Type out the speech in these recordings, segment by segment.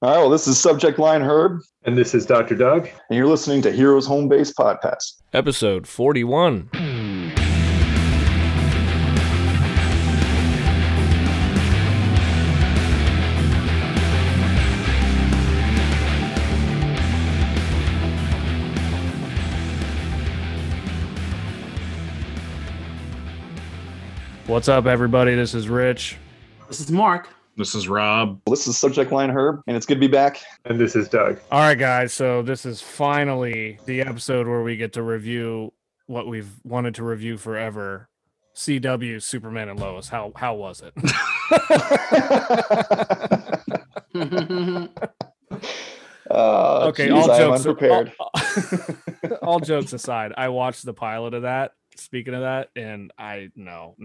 All right, well, this is Subject Line Herb. And this is Dr. Doug. And you're listening to Heroes Home Base Podcast. Episode 41. What's up, everybody? This is Rich. This is Mark. This is Rob. This is Subject Line Herb, and it's good to be back. And this is Doug. All right, guys. So this is finally the episode where we get to review what we've wanted to review forever. CW, Superman and Lois. How was it? Okay, geez, all jokes aside, I watched the pilot of that. Speaking of that, and I no,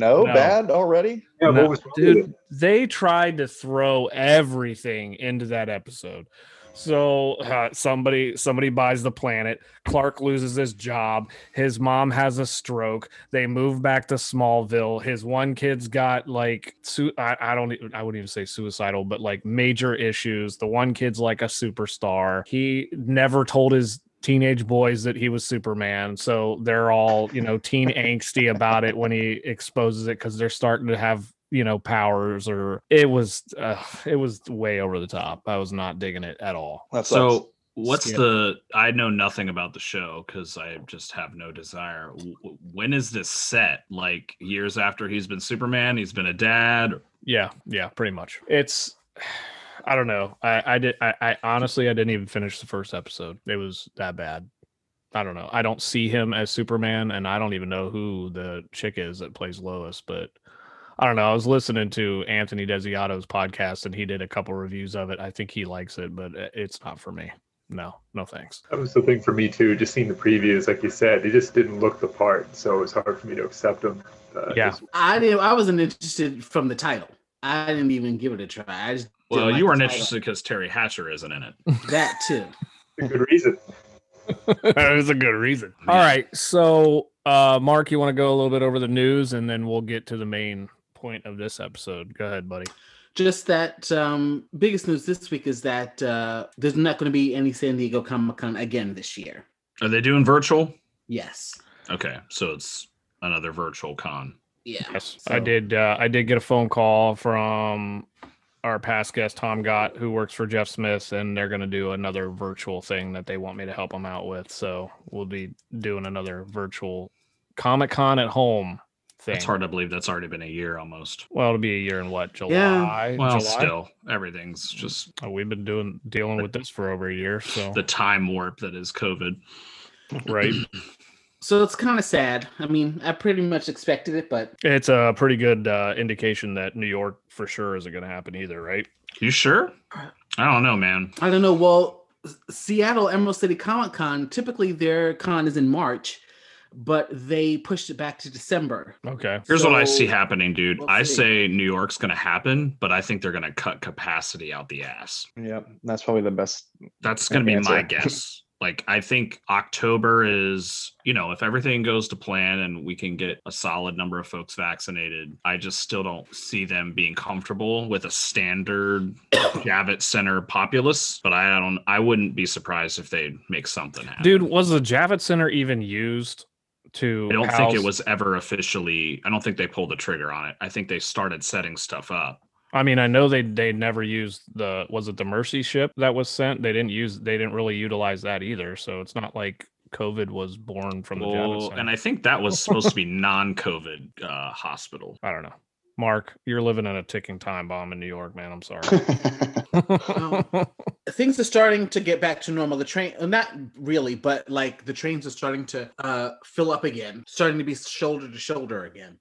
bad already. Yeah, no, what was dude? They tried to throw everything into that episode. So somebody buys the planet. Clark loses his job. His mom has a stroke. They move back to Smallville. His one kid's got like I wouldn't even say suicidal, but like major issues. The one kid's like a superstar. He never told his teenage boys that he was Superman, so they're all, you know, teen angsty about it when he exposes it because they're starting to have, you know, powers. Or it was way over the top. I was not digging it at all. So what's the I know nothing about the show because I just have no desire. When is this set? Like years after he's been Superman, he's been a dad? Yeah, pretty much. It's I don't know. I honestly didn't even finish the first episode. It was that bad. I don't know. I don't see him as Superman, and I don't even know who the chick is that plays Lois, but I don't know. I was listening to Anthony Desiato's podcast, and he did a couple reviews of it. I think he likes it, but it's not for me. No, thanks. That was the thing for me, too. Just seeing the previews, like you said, they just didn't look the part, so it was hard for me to accept them. I wasn't interested from the title. I didn't even give it a try. I just well, like you weren't interested because Terry Hatcher isn't in it. That too. A good reason. That is a good reason. All right, so Mark, you want to go a little bit over the news, and then we'll get to the main point of this episode. Go ahead, buddy. Just that biggest news this week is that there's not going to be any San Diego Comic-Con again this year. Are they doing virtual? Yes. Okay, so it's another virtual con. Yeah. Yes, so. I did get a phone call from our past guest, Tom Gott, who works for Jeff Smith, and they're going to do another virtual thing that they want me to help them out with. So we'll be doing another virtual Comic-Con at home thing. It's hard to believe that's already been a year almost. Well, it'll be a year in what, July? Yeah. Well, July? Still, everything's just... We've been dealing with this for over a year. So the time warp that is COVID. Right. So it's kind of sad. I mean, I pretty much expected it, but... It's a pretty good indication that New York for sure isn't going to happen either, right? You sure? I don't know, man. I don't know. Well, Seattle Emerald City Comic-Con, typically their con is in March, but they pushed it back to December. Okay. Here's what I see happening, dude. I say New York's going to happen, but I think they're going to cut capacity out the ass. Yep, that's probably the best. That's going to be my guess. Like, I think October is, you know, if everything goes to plan and we can get a solid number of folks vaccinated, I just still don't see them being comfortable with a standard Javits Center populace. But I wouldn't be surprised if they make something happen. Dude, was the Javits Center even used to I don't think it was ever officially. I don't think they pulled the trigger on it. I think they started setting stuff up. I mean, I know they never used the Mercy ship that was sent? They didn't really utilize that either. So it's not like COVID was born from the Javits Center. And I think that was supposed to be non-COVID hospital. I don't know. Mark, you're living in a ticking time bomb in New York, man. I'm sorry. Things are starting to get back to normal. The train, not really, but like the trains are starting to fill up again, starting to be shoulder to shoulder again.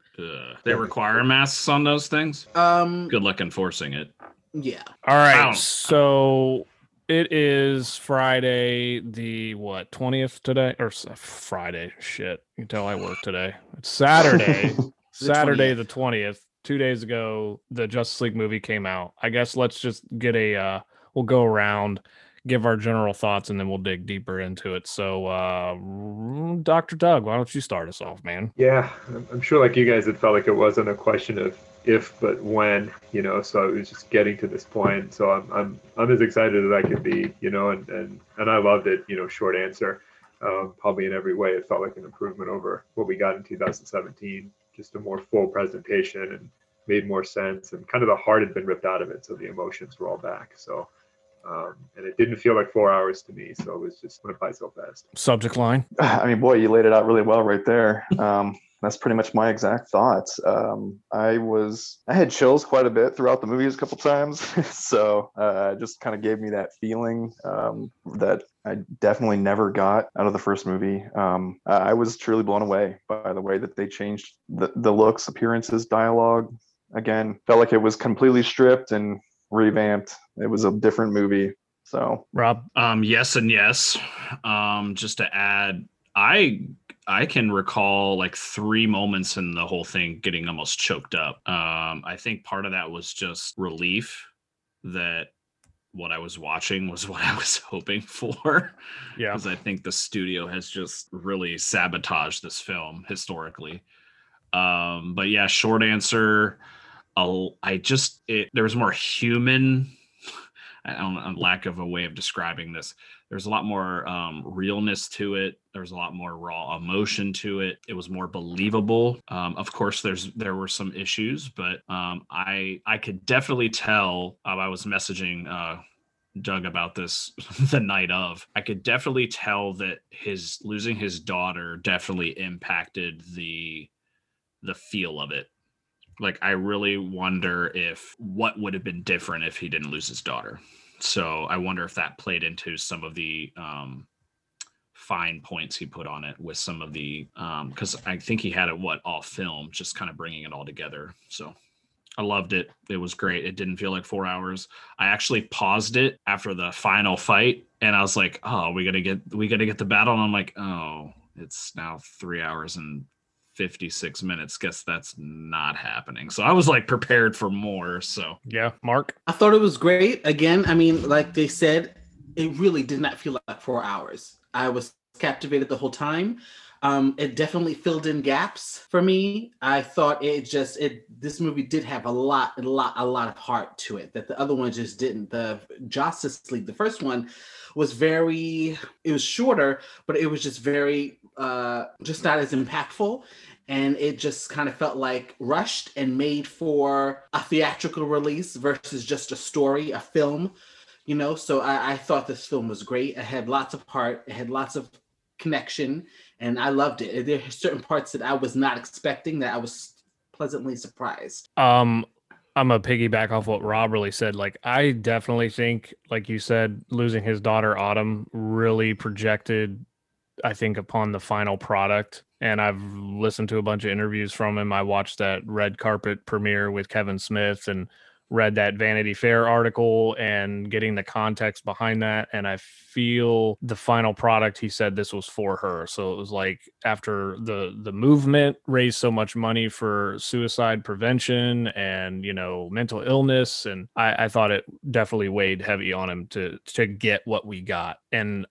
They require masks on those things? Good luck enforcing it. Yeah. All right. So it is Friday, the 20th today? Or Friday. Shit. You can tell I work today. It's Saturday. Saturday the 20th. 2 days ago, the Justice League movie came out. I guess let's just get we'll go around, give our general thoughts, and then we'll dig deeper into it. So, Dr. Doug, why don't you start us off, man? Yeah, I'm sure like you guys, it felt like it wasn't a question of if but when, you know. So it was just getting to this point. So I'm as excited as I could be, you know, and I loved it, you know. Short answer, probably in every way it felt like an improvement over what we got in 2017. Just a more full presentation, and made more sense, and kind of the heart had been ripped out of it, so the emotions were all back. So and it didn't feel like 4 hours to me, so it was just went by so fast. Subject line, I mean, boy, you laid it out really well right there. That's pretty much my exact thoughts. I had chills quite a bit throughout the movies a couple times. So it just kind of gave me that feeling that I definitely never got out of the first movie. I was truly blown away by the way that they changed the looks, appearances, dialogue. Again, felt like it was completely stripped and revamped. It was a different movie. So Rob, yes and yes. Just to add, I can recall like three moments in the whole thing getting almost choked up. I think part of that was just relief that what I was watching was what I was hoping for. Yeah. Because I think the studio has just really sabotaged this film historically. But yeah, short answer, there was more human, I don't know, lack of a way of describing this. There's a lot more realness to it. There's a lot more raw emotion to it. It was more believable. Of course, there were some issues, but I could definitely tell. I was messaging Doug about this the night of. I could definitely tell that his losing his daughter definitely impacted the feel of it. Like, I really wonder if what would have been different if he didn't lose his daughter. So I wonder if that played into some of the fine points he put on it with some of the, because I think he had it all film, just kind of bringing it all together. So I loved it. It was great. It didn't feel like 4 hours. I actually paused it after the final fight, and I was like, oh, we gotta get the battle. And I'm like, oh, it's now 3 hours and 56 minutes. Guess that's not happening. So I was like prepared for more. So yeah, Mark, I thought it was great. Again, I mean, like they said, it really did not feel like 4 hours. I was captivated the whole time. It definitely filled in gaps for me. I thought this movie did have a lot of heart to it that the other one just didn't. The Justice League, the first one, it was shorter, but it was just very, just not as impactful. And it just kind of felt like rushed and made for a theatrical release versus just a story, a film, you know? So I thought this film was great. It had lots of heart. It had lots of connection, and I loved it. There are certain parts that I was not expecting that I was pleasantly surprised. I'm gonna piggyback off what Rob really said. Like, I definitely think, like you said, losing his daughter Autumn really projected, I think, upon the final product. And I've listened to a bunch of interviews from him. I watched that red carpet premiere with Kevin Smith and read that Vanity Fair article and getting the context behind that. And I feel the final product, he said this was for her. So it was like, after the movement raised so much money for suicide prevention and, you know, mental illness. And I thought it definitely weighed heavy on him to get what we got. And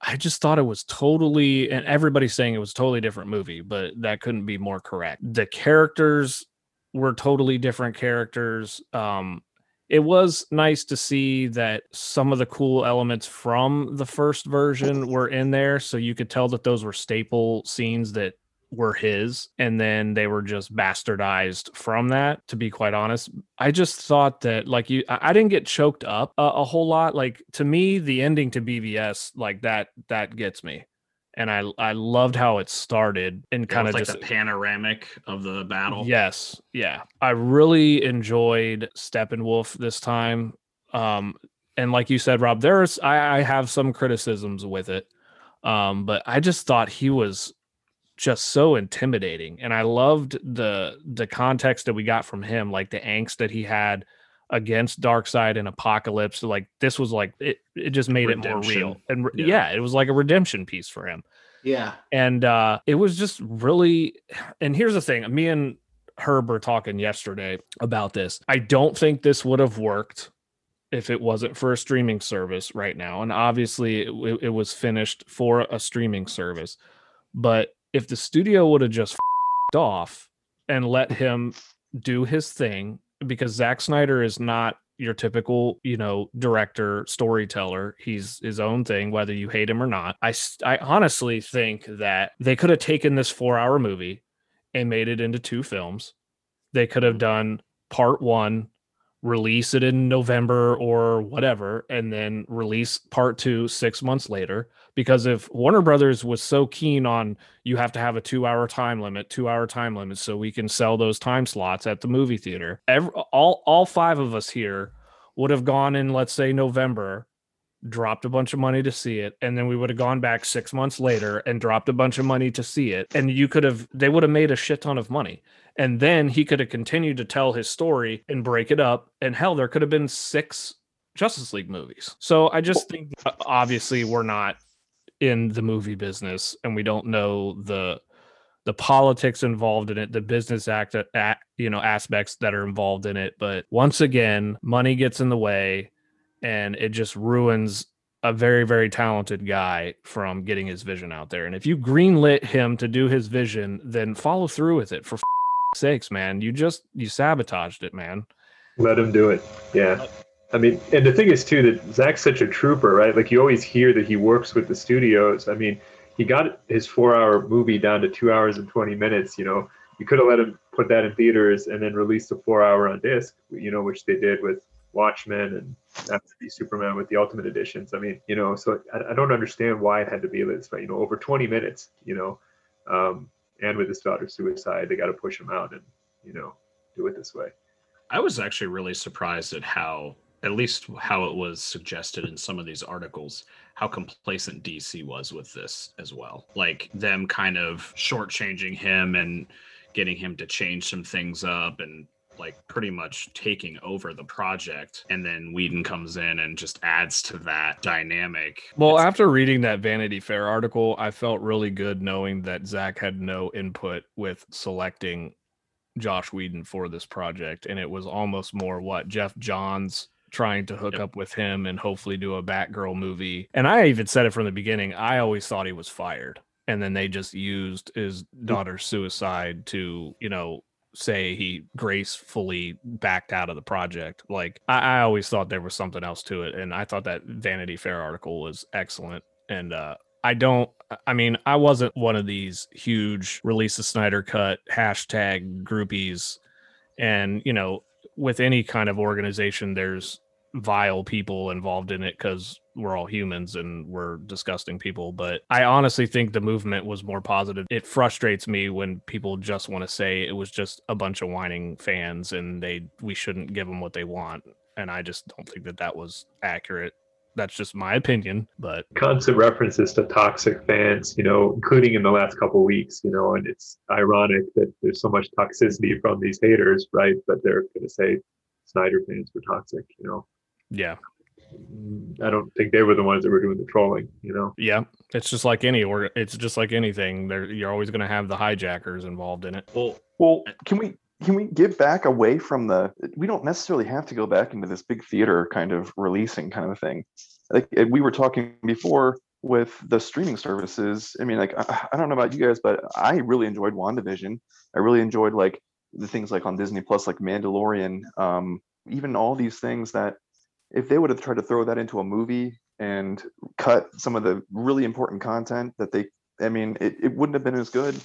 I just thought it was totally, and everybody's saying it was a totally different movie, but that couldn't be more correct. The characters were totally different characters. It was nice to see that some of the cool elements from the first version were in there. So you could tell that those were staple scenes that were his, and then they were just bastardized from that, to be quite honest. I just thought that, like, I didn't get choked up a whole lot. Like, to me, the ending to BVS, like that gets me. And I loved how it started, and kind of like just the panoramic of the battle. Yes. Yeah. I really enjoyed Steppenwolf this time. And like you said, Rob, I have some criticisms with it. But I just thought he was just so intimidating. And I loved the context that we got from him, like the angst that he had against Darkseid and Apokolips. Like, this was like, it just made redemption. It more real. And yeah, it was like a redemption piece for him. Yeah. And it was just really, and here's the thing, me and Herb were talking yesterday about this. I don't think this would have worked if it wasn't for a streaming service right now. And obviously it was finished for a streaming service, but if the studio would have just off and let him do his thing, because Zack Snyder is not your typical, you know, director, storyteller. He's his own thing, whether you hate him or not. I honestly think that they could have taken this 4-hour movie and made it into 2 films. They could have done part 1, release it in November or whatever, and then release part 2 6 months later. Because if Warner Brothers was so keen on, you have to have a 2-hour time limit, 2-hour time limit, so we can sell those time slots at the movie theater, all 5 of us here would have gone in, let's say November, dropped a bunch of money to see it, and then we would have gone back 6 months later and dropped a bunch of money to see it. And they would have made a shit ton of money. And then he could have continued to tell his story and break it up. And hell, there could have been 6 Justice League movies. So I just think, obviously, we're not in the movie business, and we don't know the politics involved in it, the business aspects that are involved in it. But once again, money gets in the way, and it just ruins a very, very talented guy from getting his vision out there. And if you greenlit him to do his vision, then follow through with it, for sakes, man. You sabotaged it, man. Let him do it. Yeah. I mean, and the thing is, too, that Zack's such a trooper, right? Like, you always hear that he works with the studios. I mean, he got his 4-hour movie down to 2 hours and 20 minutes. You know, you could have let him put that in theaters and then release the 4-hour on disc, you know, which they did with Watchmen and Man v Superman with the Ultimate Editions. I mean, you know, so I don't understand why it had to be this, but, you know, over 20 minutes, you know, and with his daughter's suicide, they got to push him out and, you know, do it this way. I was actually really surprised at how it was suggested in some of these articles, how complacent DC was with this as well. Like, them kind of shortchanging him and getting him to change some things up and, like, pretty much taking over the project. And then Whedon comes in and just adds to that dynamic. Well, after reading that Vanity Fair article, I felt really good knowing that Zack had no input with selecting Joss Whedon for this project. And it was almost more what Jeff Johns trying to hook up with him and hopefully do a Batgirl movie. And I even said it from the beginning, I always thought he was fired. And then they just used his daughter's suicide to, you know, say he gracefully backed out of the project. Like, I always thought there was something else to it, and I thought that Vanity Fair article was excellent. And I wasn't one of these huge release the Snyder Cut hashtag groupies, and, you know, with any kind of organization, there's vile people involved in it because we're all humans and we're disgusting people. But I honestly think the movement was more positive. It frustrates me when people just want to say it was just a bunch of whining fans and we shouldn't give them what they want. And I just don't think that was accurate. That's just my opinion. But constant references to toxic fans, you know, including in the last couple of weeks, you know, and it's ironic that there's so much toxicity from these haters, right? But they're going to say Snyder fans were toxic, you know? Yeah. I don't think they were the ones that were doing the trolling, you know? Yeah. It's just like anything. You're always going to have the hijackers involved in it. Well, can we get back away from we don't necessarily have to go back into this big theater kind of releasing kind of thing. Like, we were talking before with the streaming services. I mean, like, I don't know about you guys, but I really enjoyed WandaVision. I really enjoyed, like, the things like on Disney Plus, like Mandalorian, even all these things that, if they would have tried to throw that into a movie and cut some of the really important content that it wouldn't have been as good.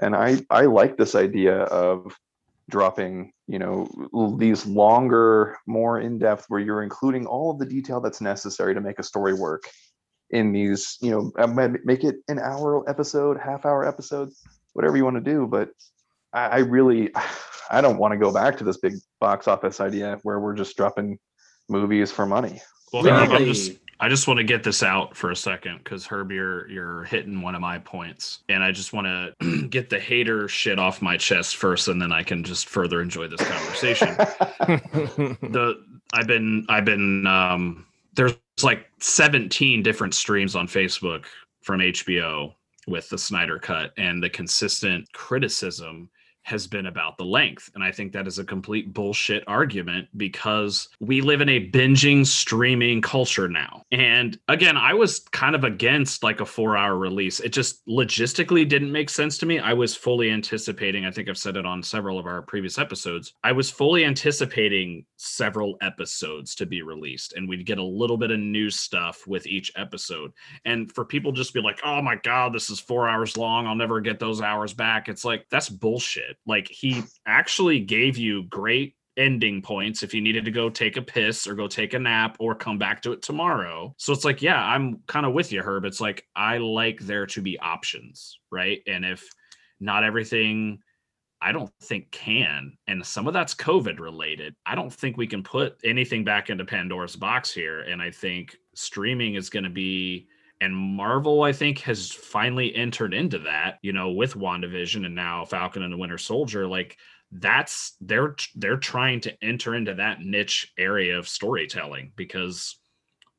And I like this idea of dropping, you know, these longer, more in-depth, where you're including all of the detail that's necessary to make a story work in these, you know, make it an hour episode, half hour episodes, whatever you want to do. But I don't want to go back to this big box office idea where we're just dropping movies for money. Well, I just want to get this out for a second, because Herb, you're hitting one of my points, and I just want to get the hater shit off my chest first, and then I can just further enjoy this conversation. I've been there's like 17 different streams on Facebook from HBO with the Snyder Cut, and the consistent criticism has been about the length. And I think that is a complete bullshit argument, because we live in a binging streaming culture now. And again, I was kind of against like a 4-hour release. It just logistically didn't make sense to me. I was fully anticipating, I think I've said it on several of our previous episodes, I was fully anticipating several episodes to be released, and we'd get a little bit of new stuff with each episode. And for people just be like, oh my God, this is 4 hours long, I'll never get those hours back. It's like, that's bullshit. Like, he actually gave you great ending points if you needed to go take a piss or go take a nap or come back to it tomorrow. So it's like, yeah, I'm kind of with you, Herb. It's like, I like there to be options, right? And if not everything, I don't think can, and some of that's COVID related. I don't think we can put anything back into Pandora's box here. And I think streaming is going to be, and Marvel, I think, has finally entered into that, you know, with WandaVision and now Falcon and the Winter Soldier. Like, that's, they're trying to enter into that niche area of storytelling, because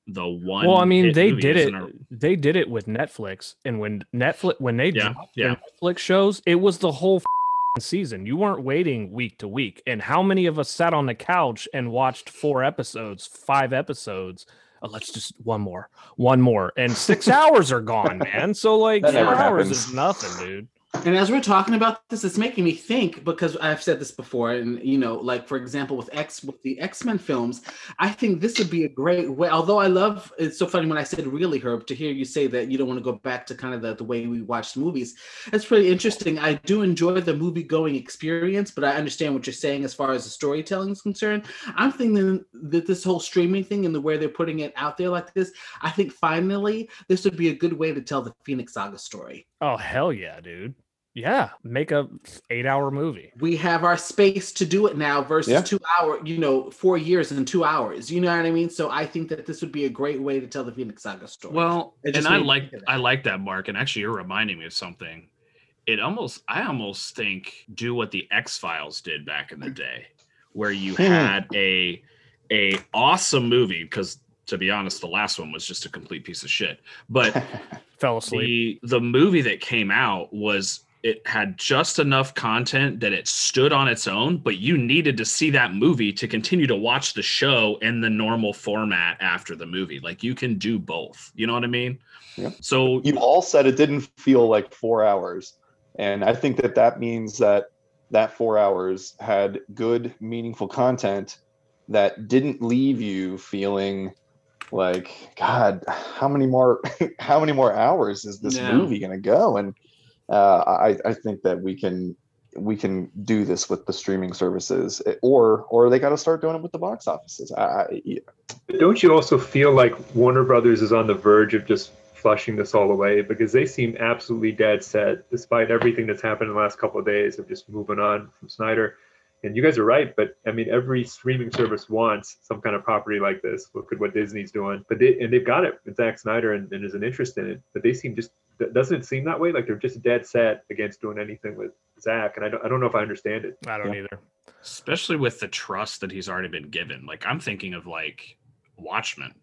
the one, well, I mean, they did it. They did it with Netflix, and when they dropped their Netflix shows, it was the whole season. You weren't waiting week to week. And how many of us sat on the couch and watched 5 episodes? Let's just one more, and 6 hours are gone, man. So like, 4 hours is nothing, dude. And as we're talking about this, it's making me think, because I've said this before, and you know, like, for example, with the X-Men films, I think this would be a great way. Although it's so funny when I said really, Herb, to hear you say that you don't want to go back to kind of the way we watched movies. That's pretty interesting. I do enjoy the movie going experience, but I understand what you're saying as far as the storytelling is concerned. I'm thinking that this whole streaming thing and the way they're putting it out there like this, I think finally this would be a good way to tell the Phoenix Saga story. Oh, hell yeah, dude. Yeah, make a 8-hour movie. We have our space to do it now versus 2 hour, you know, 4 years and 2 hours. You know what I mean? So I think that this would be a great way to tell the Phoenix Saga story. Well, and I like that, Mark. And actually, you're reminding me of something. I almost think do what the X-Files did back in the day, where you had a awesome movie, because to be honest, the last one was just a complete piece of shit. But fell asleep. The movie that came out was, it had just enough content that it stood on its own, but you needed to see that movie to continue to watch the show in the normal format after the movie. Like, you can do both. You know what I mean? Yeah. So you all said it didn't feel like 4 hours. And I think that means that 4 hours had good, meaningful content that didn't leave you feeling like, God, how many more hours is this movie going to go? And, I think that we can do this with the streaming services, or they got to start doing it with the box offices. Don't you also feel like Warner Brothers is on the verge of just flushing this all away, because they seem absolutely dead set, despite everything that's happened in the last couple of days of just moving on from Snyder? And you guys are right, but I mean, every streaming service wants some kind of property like this. Look at what Disney's doing, but they've got it with Zack Snyder, and there's an interest in it, but they seem just, doesn't it seem that way? Like, they're just dead set against doing anything with Zach, and I don't know if I understand it. I don't either. Especially with the trust that he's already been given. Like, I'm thinking of, like, Watchmen.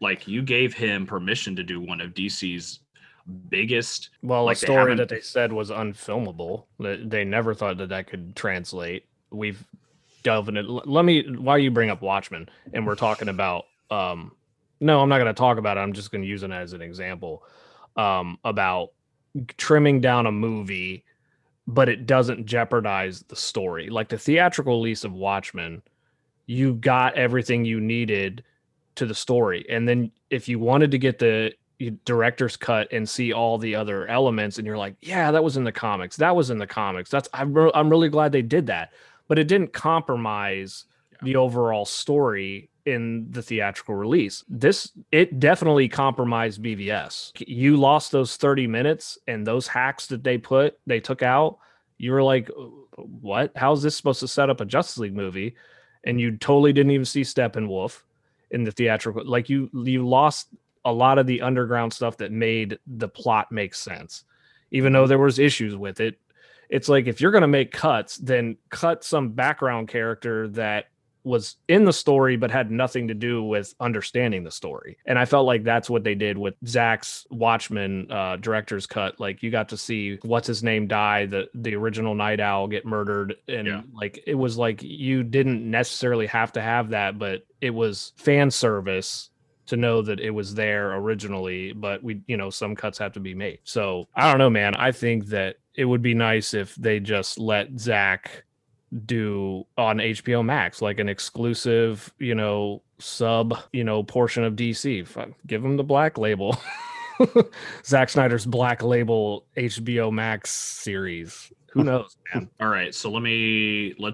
Like, you gave him permission to do one of DC's biggest... Well, like, a story that they said was unfilmable. They never thought that could translate. We've delved into... Let me... While you bring up Watchmen, and we're talking about... No, I'm not going to talk about it. I'm just going to use it as an example. About trimming down a movie, but it doesn't jeopardize the story. Like, the theatrical release of Watchmen, you got everything you needed to the story. And then if you wanted to get the director's cut and see all the other elements, and you're like, yeah, that was in the comics. That's, I'm really glad they did that. But it didn't compromise the overall story in the theatrical release. It definitely compromised BVS. You lost those 30 minutes and those hacks that they took out. You were like, what? How's this supposed to set up a Justice League movie? And you totally didn't even see Steppenwolf in the theatrical. Like, you lost a lot of the underground stuff that made the plot make sense, even though there was issues with it. It's like, if you're going to make cuts, then cut some background character that was in the story, but had nothing to do with understanding the story. And I felt like that's what they did with Zack's Watchmen director's cut. Like, you got to see what's his name die, the original Night Owl get murdered. And like, it was like, you didn't necessarily have to have that, but it was fan service to know that it was there originally, but we, you know, some cuts have to be made. So I don't know, man. I think that it would be nice if they just let Zack do on HBO Max, like an exclusive, you know, sub, you know, portion of DC. Give him the black label. Zack Snyder's black label HBO Max series. Who knows, man? All right. So I'm going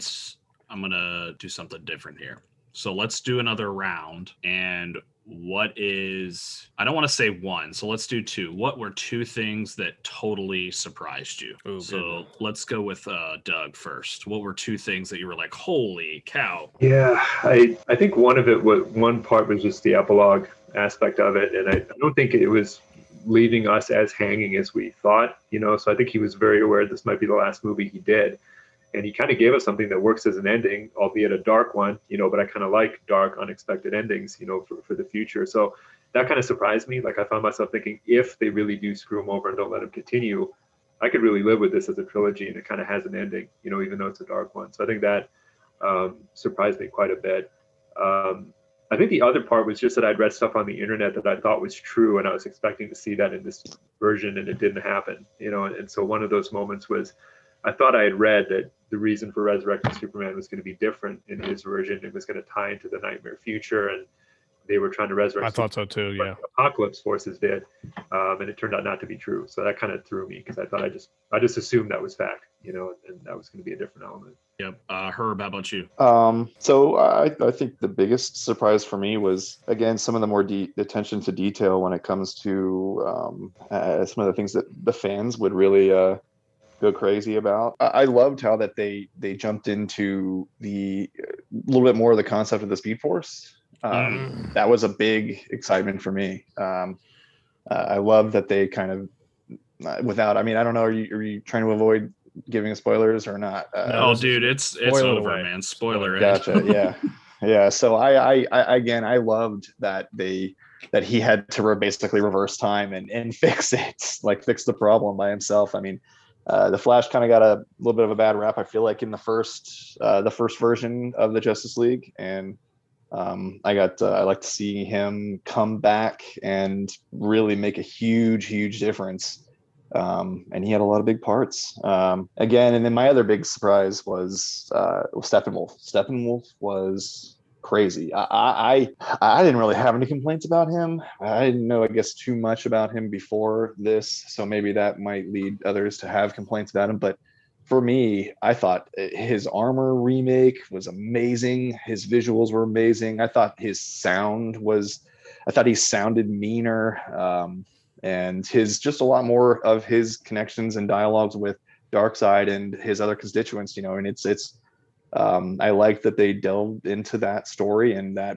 to do something different here. So let's do another round. And I don't want to say one, so let's do two. What were two things that totally surprised you? Ooh, so good. Let's go with Doug first. What were two things that you were like, holy cow? Yeah, I think one part was just the epilogue aspect of it. And I don't think it was leaving us as hanging as we thought, you know, so I think he was very aware this might be the last movie he did. And he kind of gave us something that works as an ending, albeit a dark one, you know, but I kind of like dark, unexpected endings, you know, for the future. So that kind of surprised me. Like, I found myself thinking, if they really do screw him over and don't let him continue, I could really live with this as a trilogy, and it kind of has an ending, you know, even though it's a dark one. So I think that surprised me quite a bit. I think the other part was just that I'd read stuff on the internet that I thought was true, and I was expecting to see that in this version, and it didn't happen, you know. And so one of those moments was, I thought I had read that the reason for resurrecting Superman was going to be different in his version. It was going to tie into the nightmare future, and they were trying to resurrect. I thought so too. Yeah, Apokolips forces did, and it turned out not to be true. So that kind of threw me, because I thought I just assumed that was fact, you know, and that was going to be a different element. Yep. Herb, how about you? So I think the biggest surprise for me was, again, some of the more attention to detail when it comes to some of the things that the fans would really go crazy about. I loved how that they jumped into the little bit more of the concept of the Speed Force. That was a big excitement for me. I love that they kind of, without, I mean, I don't know, are you trying to avoid giving spoilers or not? No, dude, it's over, right? Man. Spoiler. Gotcha. Yeah. So I again, I loved that he had to basically reverse time and fix it, like fix the problem by himself. I mean, the Flash kind of got a little bit of a bad rap, I feel like, in the first version of the Justice League, and I like to see him come back and really make a huge difference. And he had a lot of big parts. Again, and then my other big surprise was Steppenwolf. Steppenwolf was crazy. I didn't really have any complaints about him. I didn't know, I guess, too much about him before this, so maybe that might lead others to have complaints about him. But for me, I thought his armor remake was amazing. His visuals were amazing. I thought his sound was, I thought he sounded meaner, and his just a lot more of his connections and dialogues with Darkseid and his other constituents, you know. And it's I like that they delved into that story, and that,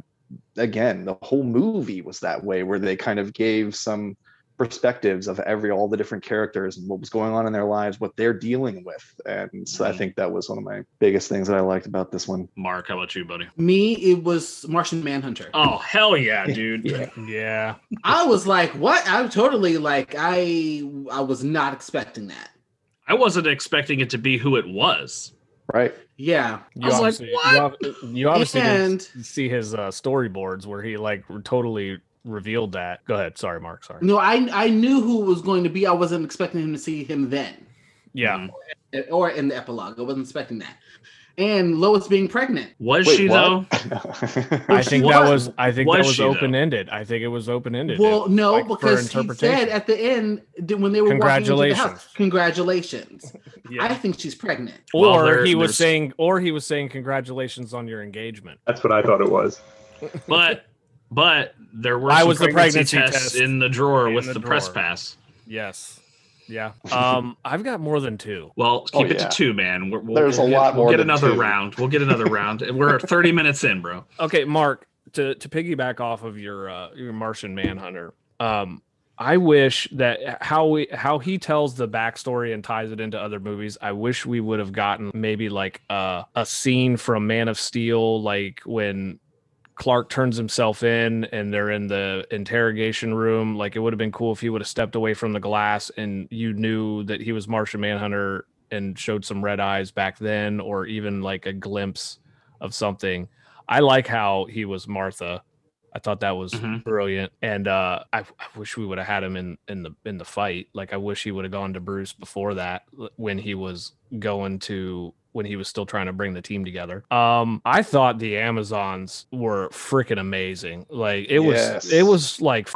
again, the whole movie was that way, where they kind of gave some perspectives of all the different characters and what was going on in their lives, what they're dealing with. And so I think that was one of my biggest things that I liked about this one. Mark, how about you, buddy? Me, it was Martian Manhunter. Oh, hell yeah, dude. Yeah. I was like, what? I'm totally like, I was not expecting that. I wasn't expecting it to be who it was. Right. Yeah. You obviously didn't see his storyboards where he like totally revealed that. Go ahead. Sorry, Mark. Sorry. No, I knew who it was going to be. I wasn't expecting him to see him then. Yeah. Or in the epilogue. I wasn't expecting that. And Lois being pregnant. Wait, what? Though? I think that was open-ended. I think it was open-ended. Well, no, like, because he said at the end when they were walking into the house, congratulations. Yeah. I think she's pregnant. Or he was saying congratulations on your engagement. That's what I thought it was. But there were some pregnancy tests in the drawer with the press pass. Yes. Yeah. I've got more than two. Well, keep it to two, man. We'll get another round. We're 30 minutes in, bro. Okay, Mark, to piggyback off of your Martian Manhunter, I wish that how he tells the backstory and ties it into other movies. I wish we would have gotten maybe like a scene from Man of Steel, like when Clark turns himself in and they're in the interrogation room. Like, it would have been cool if he would have stepped away from the glass and you knew that he was Martian Manhunter and showed some red eyes back then, or even like a glimpse of something. I like how he was Martha. I thought that was brilliant. And I wish we would have had him in the fight. Like, I wish he would have gone to Bruce before that, when he was still trying to bring the team together. I thought the Amazons were freaking amazing. Like, it was like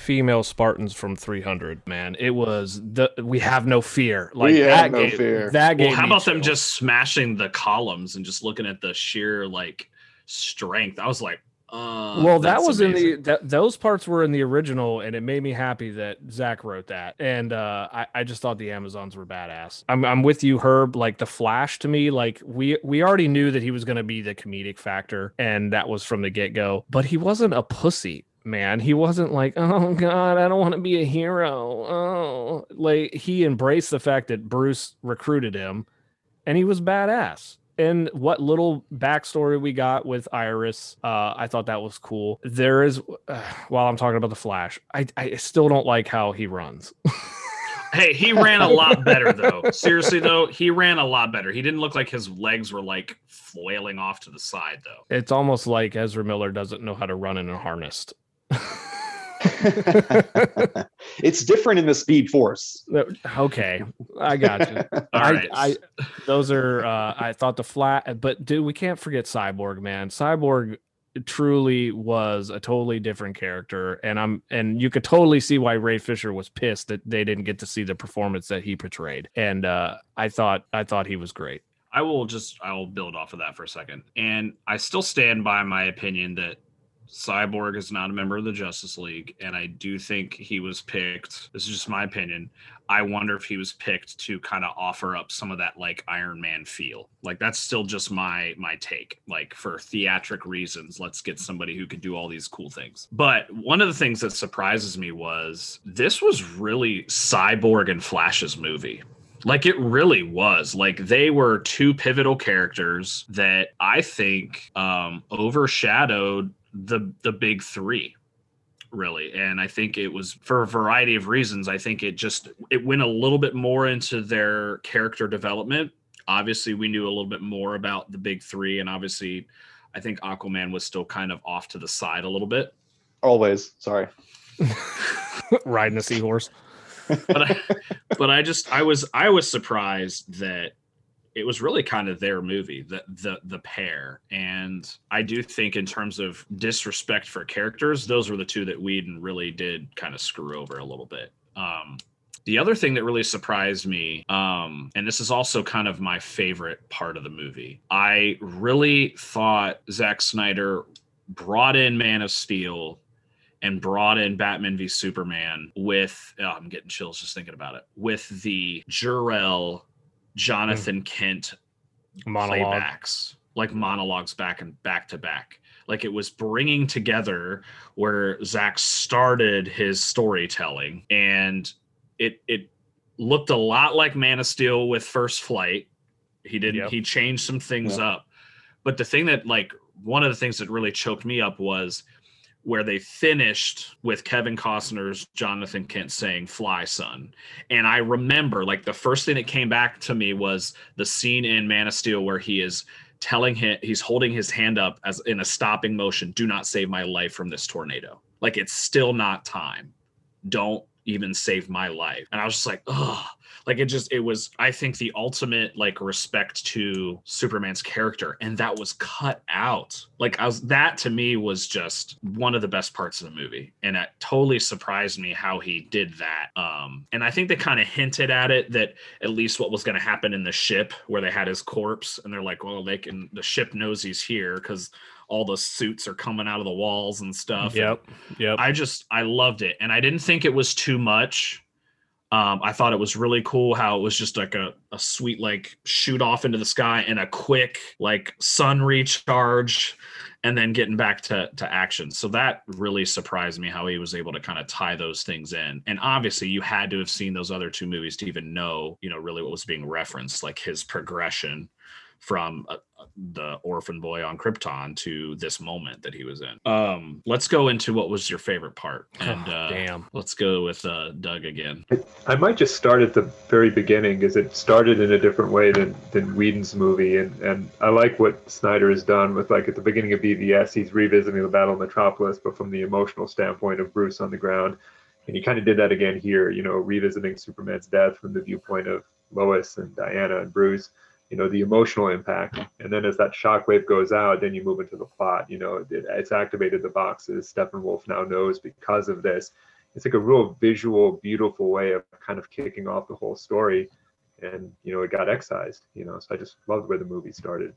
female Spartans from 300, man. It was we have no fear. Like, how about them just smashing the columns and just looking at the sheer like strength? I was like, well, that was amazing. Those parts were in the original, and it made me happy that Zach wrote that. And I just thought the Amazons were badass. I'm with you, Herb. Like, the Flash to me, like we already knew that he was going to be the comedic factor, and that was from the get go. But he wasn't a pussy, man. He wasn't like, oh God, I don't want to be a hero. Oh, like, he embraced the fact that Bruce recruited him, and he was badass. And what little backstory we got with Iris, I thought that was cool. There is, while I'm talking about the Flash, I still don't like how he runs. Hey, he ran a lot better, though. Seriously, though, he ran a lot better. He didn't look like his legs were, like, flailing off to the side, though. It's almost like Ezra Miller doesn't know how to run in a harness. It's different in the Speed Force. Okay, I got you. All right. I thought the flat, but dude, we can't forget Cyborg, man. Cyborg truly was a totally different character, and you could totally see why Ray Fisher was pissed that they didn't get to see the performance that he portrayed. And I thought he was great. I'll build off of that for a second, and I still stand by my opinion that Cyborg is not a member of the Justice League, and I do think he was picked. This is just my opinion. I wonder if he was picked to kind of offer up some of that like Iron Man feel. Like, that's still just my take. Like, for theatric reasons, let's get somebody who could do all these cool things. But one of the things that surprises me was this was really Cyborg and Flash's movie. Like, it really was. Like, they were two pivotal characters that I think overshadowed the big three, really. And I think it was for a variety of reasons. I think it went a little bit more into their character development. Obviously, we knew a little bit more about the big three, and obviously I think Aquaman was still kind of off to the side a little bit. Always, sorry. Riding a seahorse. But I was surprised that it was really kind of their movie, the pair. And I do think in terms of disrespect for characters, those were the two that Whedon really did kind of screw over a little bit. The other thing that really surprised me, and this is also kind of my favorite part of the movie, I really thought Zack Snyder brought in Man of Steel and brought in Batman v Superman with, I'm getting chills just thinking about it, with the Jor-El Jonathan Kent playbacks, like monologues back to back. Like, it was bringing together where Zack started his storytelling, and it looked a lot like Man of Steel with First Flight. He changed some things up, but the thing that, like, one of the things that really choked me up was where they finished with Kevin Costner's Jonathan Kent saying, "Fly, son." And I remember, like, the first thing that came back to me was the scene in Man of Steel where he is telling him, he's holding his hand up as in a stopping motion, "Do not save my life from this tornado. Like, it's still not time. Don't even save my life." And I was just like, oh, like, it was, I think, the ultimate, like, respect to Superman's character. And that was cut out. Like, that to me was just one of the best parts of the movie. And that totally surprised me how he did that. And I think they kind of hinted at it, that at least what was going to happen in the ship where they had his corpse, and they're like, well, the ship knows he's here because all the suits are coming out of the walls and stuff. Yep. I loved it. And I didn't think it was too much. I thought it was really cool how it was just like a sweet, like, shoot off into the sky and a quick, like, sun recharge and then getting back to action. So that really surprised me how he was able to kind of tie those things in. And obviously you had to have seen those other two movies to even know, you know, really what was being referenced, like his progression from the orphan boy on Krypton to this moment that he was in. Let's go into what was your favorite part. And let's go with Doug again. I might just start at the very beginning because it started in a different way than Whedon's movie. And I like what Snyder has done with, like, at the beginning of BVS, he's revisiting the Battle of Metropolis, but from the emotional standpoint of Bruce on the ground. And he kind of did that again here, you know, revisiting Superman's death from the viewpoint of Lois and Diana and Bruce. You know, the emotional impact. And then as that shockwave goes out, then you move into the plot. You know, it's activated the boxes. Steppenwolf now knows because of this. It's like a real visual, beautiful way of kind of kicking off the whole story. And, you know, it got excised, you know, so I just loved where the movie started.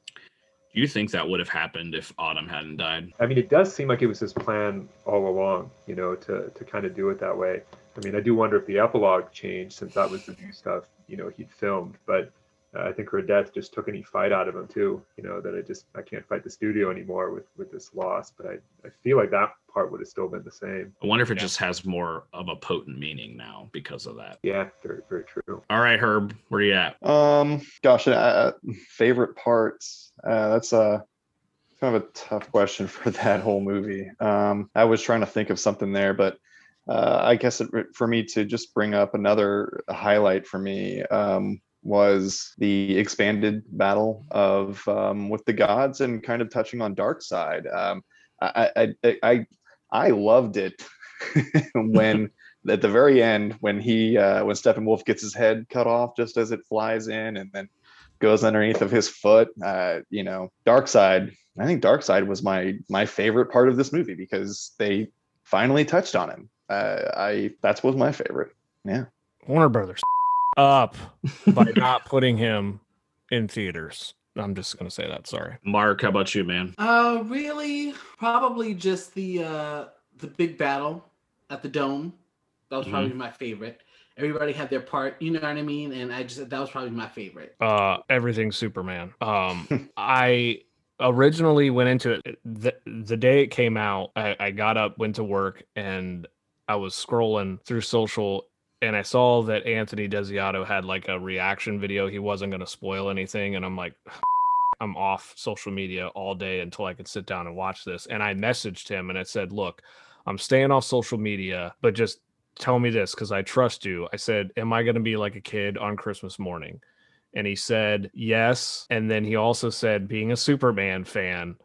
Do you think that would have happened if Autumn hadn't died? I mean, it does seem like it was his plan all along, you know, to kind of do it that way. I mean, I do wonder if the epilogue changed since that was the new stuff, you know, he'd filmed, but I think her death just took any fight out of him too, you know, that I can't fight the studio anymore with this loss, but I feel like that part would have still been the same. I wonder if it just has more of a potent meaning now because of that. Yeah, very, very true. All right, Herb, where are you at? Favorite parts. That's kind of a tough question for that whole movie. I was trying to think of something there, but I guess for me to just bring up another highlight for me, was the expanded battle of with the gods and kind of touching on Darkseid. I loved it when at the very end when he when Steppenwolf gets his head cut off just as it flies in and then goes underneath of his foot. You know, Darkseid. I think Darkseid was my favorite part of this movie because they finally touched on him. That was my favorite. Yeah, Warner Brothers. Up by not putting him in theaters. I'm just gonna say that. Sorry, Mark. How about you, man? Really, probably just the big battle at the Dome. That was probably my favorite. Everybody had their part, you know what I mean? And I just that was probably my favorite. Everything Superman. I originally went into it the day it came out. I got up, went to work, and I was scrolling through social. And I saw that Anthony Desiato had like a reaction video. He wasn't going to spoil anything. And I'm like, I'm off social media all day until I can sit down and watch this. And I messaged him and I said, look, I'm staying off social media, but just tell me this because I trust you. I said, am I going to be like a kid on Christmas morning? And he said, yes. And then he also said, being a Superman fan,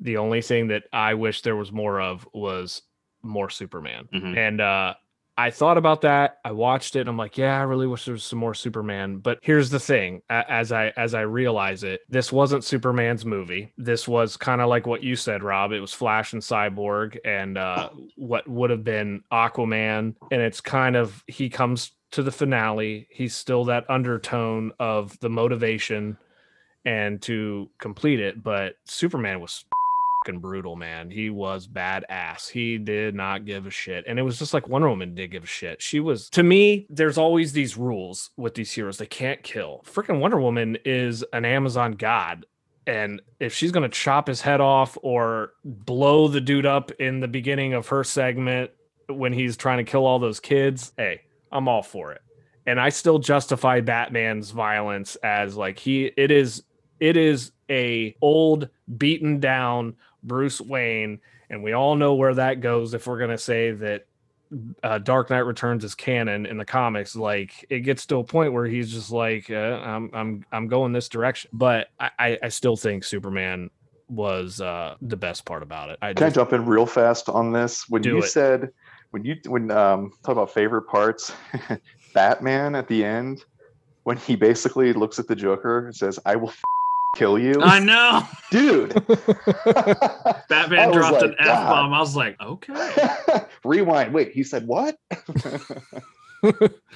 the only thing that I wish there was more of was more Superman. Mm-hmm. And, I thought about that. I watched it and I'm like, yeah, I really wish there was some more Superman. But here's the thing. As I realize it, this wasn't Superman's movie. This was kind of like what you said, Rob. It was Flash and Cyborg and what would have been Aquaman. And it's kind of, he comes to the finale. He's still that undertone of the motivation and to complete it. But Superman was brutal, man. He was badass. He did not give a shit. And it was just like Wonder Woman did give a shit. She was, to me, there's always these rules with these heroes. They can't kill. Freaking Wonder Woman is an Amazon god. And if she's going to chop his head off or blow the dude up in the beginning of her segment when he's trying to kill all those kids, hey, I'm all for it. And I still justify Batman's violence as like it is a old beaten down Bruce Wayne, and we all know where that goes if we're going to say that Dark Knight Returns is canon in the comics. Like, it gets to a point where he's just like, I'm going this direction. But I still think Superman was the best part about it. Can I jump in real fast on this? When you said, when talk about favorite parts, Batman at the end, when he basically looks at the Joker and says, I will kill you. I know, dude. Batman dropped an F-bomb. I was like, okay. Rewind. Wait, he said what?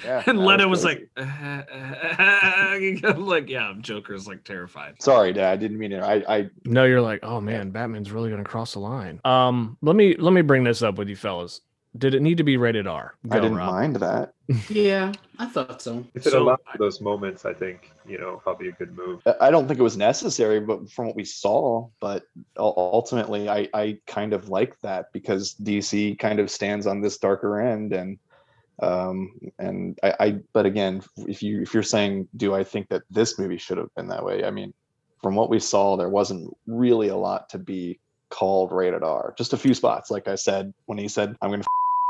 Yeah, and Leto was like, like, yeah, Joker's like terrified. Sorry, Dad, I didn't mean it. I no, you're like, oh man, Batman's really gonna cross the line. Let me bring this up with you fellas. Did it need to be rated R? I didn't mind that. Yeah, I thought so. If it allowed for those moments, I think, you know, probably a good move. I don't think it was necessary, but from what we saw, but ultimately I kind of like that because DC kind of stands on this darker end. And but again, if you're saying, do I think that this movie should have been that way? I mean, from what we saw, there wasn't really a lot to be called rated R. Just a few spots, like I said, when he said, "I'm going to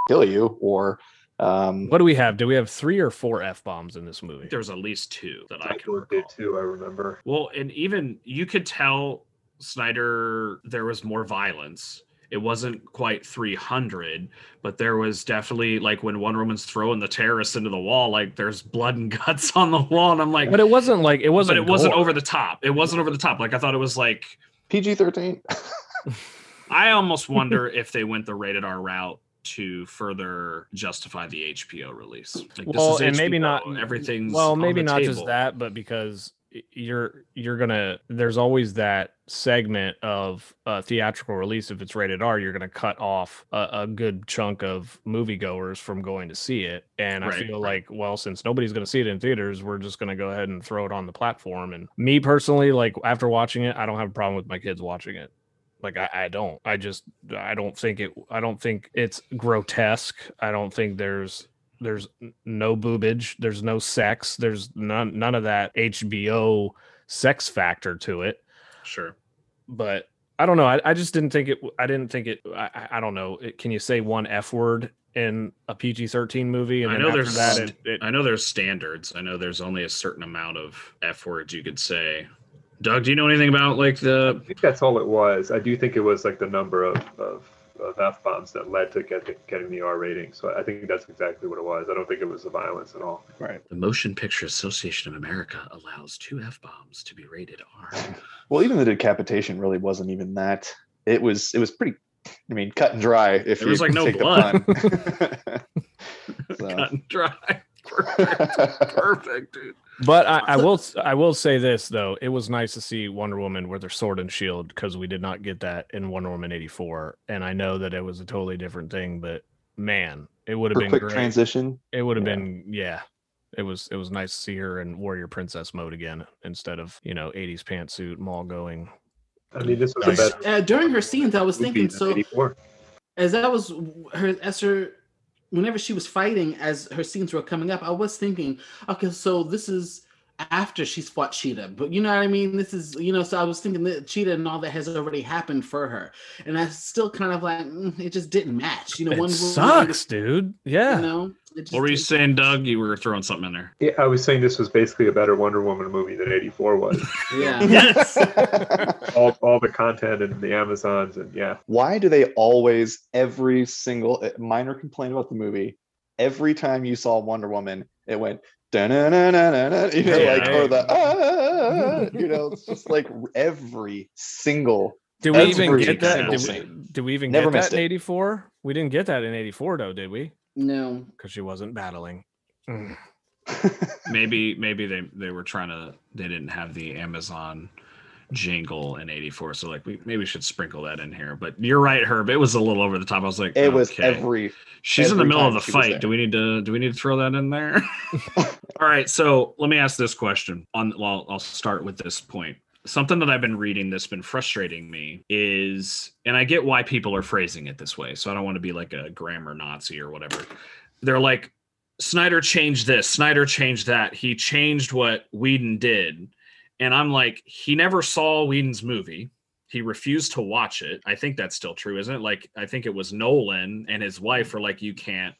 kill you," or what do we have? Do we have 3 or 4 F-bombs in this movie? There's at least 2 that I can recall. 2, I remember. Well, and even you could tell Snyder there was more violence. It wasn't quite 300, but there was definitely, like, when Wonder Woman's throwing the terrorists into the wall, like, there's blood and guts on the wall, and I'm like... But it wasn't, like, it wasn't... But it gore. Wasn't over the top. It wasn't over the top. Like, I thought it was, like... PG-13. I almost wonder if they went the rated R route to further justify the HBO release. Like, well, this is and HBO, maybe not... Everything's well, maybe not table. Just that, but because... you're gonna there's always that segment of theatrical release. If it's rated R, you're gonna cut off a good chunk of moviegoers from going to see it, and I feel like, well, since nobody's gonna see it in theaters, we're just gonna go ahead and throw it on the platform. And me personally, like, after watching it, I don't have a problem with my kids watching it. Like, I don't think it's grotesque. I don't think there's no boobage, there's no sex, there's none of that HBO sex factor to it. Sure. But I don't know. I just didn't think it. I didn't think it. I don't know. Can you say one F word in a PG-13 movie? And I know there's that. I know there's standards. I know there's only a certain amount of F words you could say. Doug, do you know anything about, like, the? I think that's all it was. I do think it was, like, the number of F-bombs that led to getting the R rating. So I think that's exactly what it was. I don't think it was the violence at all. Right. The Motion Picture Association of America allows 2 F-bombs to be rated R. Well, even the decapitation really wasn't even that. It was pretty, I mean, cut and dry. If there was, like, no blood. So. Cut and dry. Perfect, dude. But I will say this, though. It was nice to see Wonder Woman with her sword and shield, because we did not get that in Wonder Woman 84. And I know that it was a totally different thing, but man, it would have been quick great. Transition. It would have been, yeah. It was nice to see her in Warrior Princess mode again, instead of, you know, 80s pantsuit mall going. I mean, this was nice. During her scenes, I was thinking, so 84. Whenever she was fighting, as her scenes were coming up, I was thinking, okay, so this is after she's fought Cheetah, but you know what I mean? This is, you know, so I was thinking that Cheetah and all that has already happened for her. And I still kind of like, it just didn't match. You know, it sucks, dude. Yeah. You know, what were you saying, Doug? You were throwing something in there. Yeah, I was saying this was basically a better Wonder Woman movie than 84 was. Yeah. Yes. all the content and the Amazons and yeah. Why do they always, every single minor complaint about the movie, every time you saw Wonder Woman, it went da-na-na-na-na-na, you know, yeah, like, or the you know, it's just like every single. Did we even get that? Did we even get that in 84? We didn't get that in 84, though, did we? No, because she wasn't battling. maybe they were trying to. They didn't have the Amazon jingle in 84, so like we should sprinkle that in here. But you're right, Herb. It was a little over the top. I was like, it was every. She's in the middle of the fight. Do we need to throw that in there? All right. So let me ask this question. I'll start with this point. Something that I've been reading that's been frustrating me is, and I get why people are phrasing it this way, so I don't want to be like a grammar Nazi or whatever. They're like, Snyder changed this, Snyder changed that. He changed what Whedon did. And I'm like, he never saw Whedon's movie. He refused to watch it. I think that's still true, isn't it? Like, I think it was Nolan and his wife were like, you cannot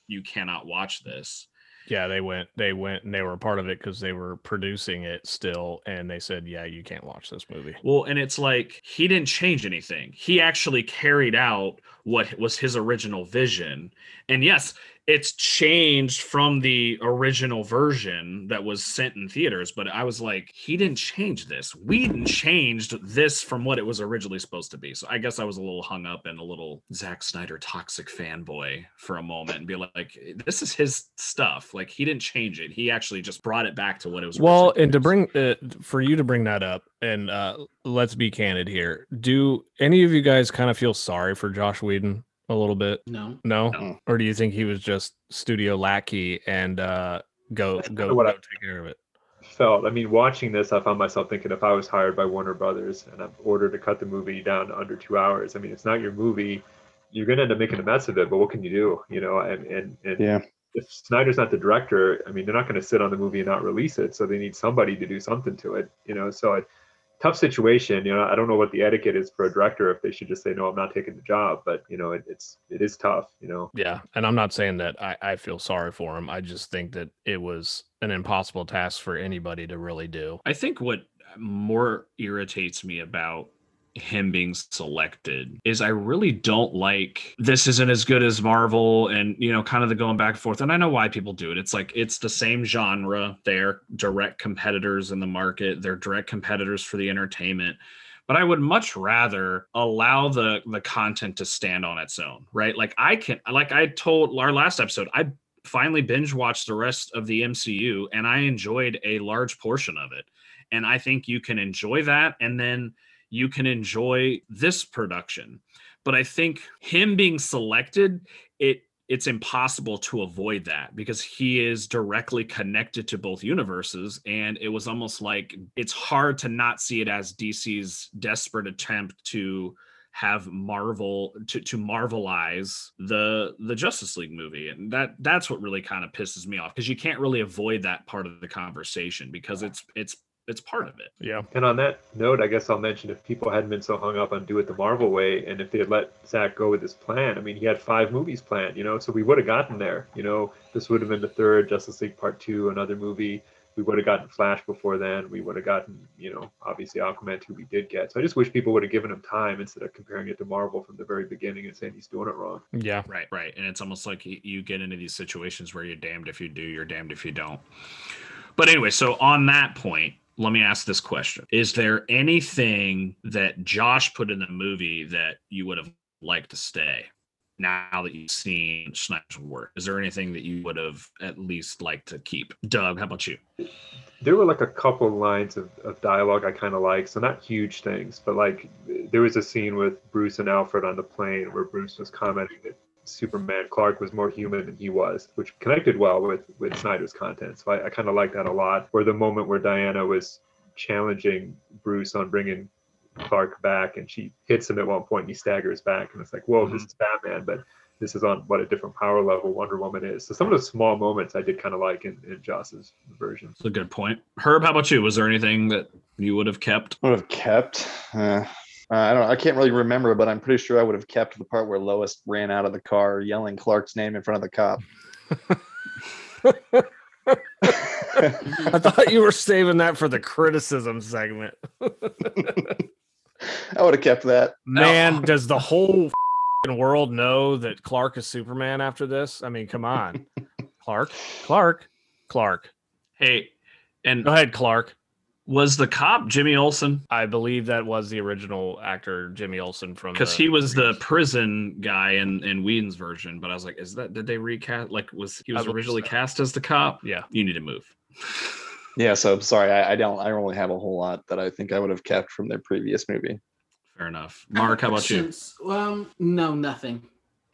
watch this. Yeah, they went and they were a part of it because they were producing it still. And they said, yeah, you can't watch this movie. Well, and it's like, he didn't change anything. He actually carried out what was his original vision. And yes, it's changed from the original version that was sent in theaters. But I was like, he didn't change this. Whedon changed this from what it was originally supposed to be. So I guess I was a little hung up and a little Zack Snyder toxic fanboy for a moment and be like, this is his stuff. Like, he didn't change it. He actually just brought it back to what it was. Well, and to bring for you to bring that up, and let's be candid here. Do any of you guys kind of feel sorry for Joss Whedon? a little bit? No. Or do you think he was just studio lackey and go take care of it? Watching this, I found myself thinking, if I was hired by Warner Brothers and I'm ordered to cut the movie down to under 2 hours, I mean, it's not your movie. You're going to end up making a mess of it, but what can you do? You know, and if Snyder's not the director, I mean, they're not going to sit on the movie and not release it. So they need somebody to do something to it, you know? So a tough situation, you know, I don't know what the etiquette is for a director, if they should just say, no, I'm not taking the job, but you know, it is tough, you know? Yeah. And I'm not saying that I feel sorry for him. I just think that it was an impossible task for anybody to really do. I think what more irritates me about him being selected is I really don't like this isn't as good as Marvel and, you know, kind of the going back and forth. And I know why people do it. It's like, it's the same genre. They're direct competitors in the market. They're direct competitors for the entertainment. But I would much rather allow the content to stand on its own, right? Like I told our last episode, I finally binge watched the rest of the MCU and I enjoyed a large portion of it. And I think you can enjoy that. And then you can enjoy this production. But I think him being selected, it's impossible to avoid that because he is directly connected to both universes. And it was almost like it's hard to not see it as DC's desperate attempt to have Marvel to Marvelize the Justice League movie. And that's what really kind of pisses me off, because you can't really avoid that part of the conversation because it's part of it. Yeah. And on that note, I guess I'll mention, if people hadn't been so hung up on do it the Marvel way, and if they had let Zack go with his plan, I mean, he had 5 movies planned, you know, so we would have gotten there, you know, this would have been the 3rd Justice League Part 2, another movie. We would have gotten Flash before then. We would have gotten, you know, obviously Aquaman 2 we did get. So I just wish people would have given him time instead of comparing it to Marvel from the very beginning and saying he's doing it wrong. Yeah. Right. And it's almost like you get into these situations where you're damned if you do, you're damned if you don't. But anyway, so on that point, let me ask this question. Is there anything that Josh put in the movie that you would have liked to stay now that you've seen Snyder's work? Is there anything that you would have at least liked to keep? Doug, how about you? There were like a couple lines of dialogue I kind of liked. So not huge things, but like there was a scene with Bruce and Alfred on the plane where Bruce was commenting that Superman Clark was more human than he was, which connected well with Snyder's content. So I kind of like that a lot. Or the moment where Diana was challenging Bruce on bringing Clark back, and she hits him at one point and he staggers back, and it's like, whoa, this is Batman, but this is on what a different power level Wonder Woman is. So some of those small moments I did kind of like in Joss's version. That's a good point. Herb, how about you? Was there anything that you would have kept? Would have kept? I don't know. I can't really remember, but I'm pretty sure I would have kept the part where Lois ran out of the car yelling Clark's name in front of the cop. I thought you were saving that for the criticism segment. I would have kept that. Man, does the whole world know that Clark is Superman after this? I mean, come on. Clark. Hey, and go ahead, Clark. Was the cop Jimmy Olsen? I believe that was the original actor, Jimmy Olsen, from because he was the prison guy in Whedon's version. But I was like, did they recast? Like, was he originally cast as the cop? Yeah, you need to move. Yeah, so sorry, I only have a whole lot that I think I would have kept from their previous movie. Fair enough. Mark, how about you? No, nothing.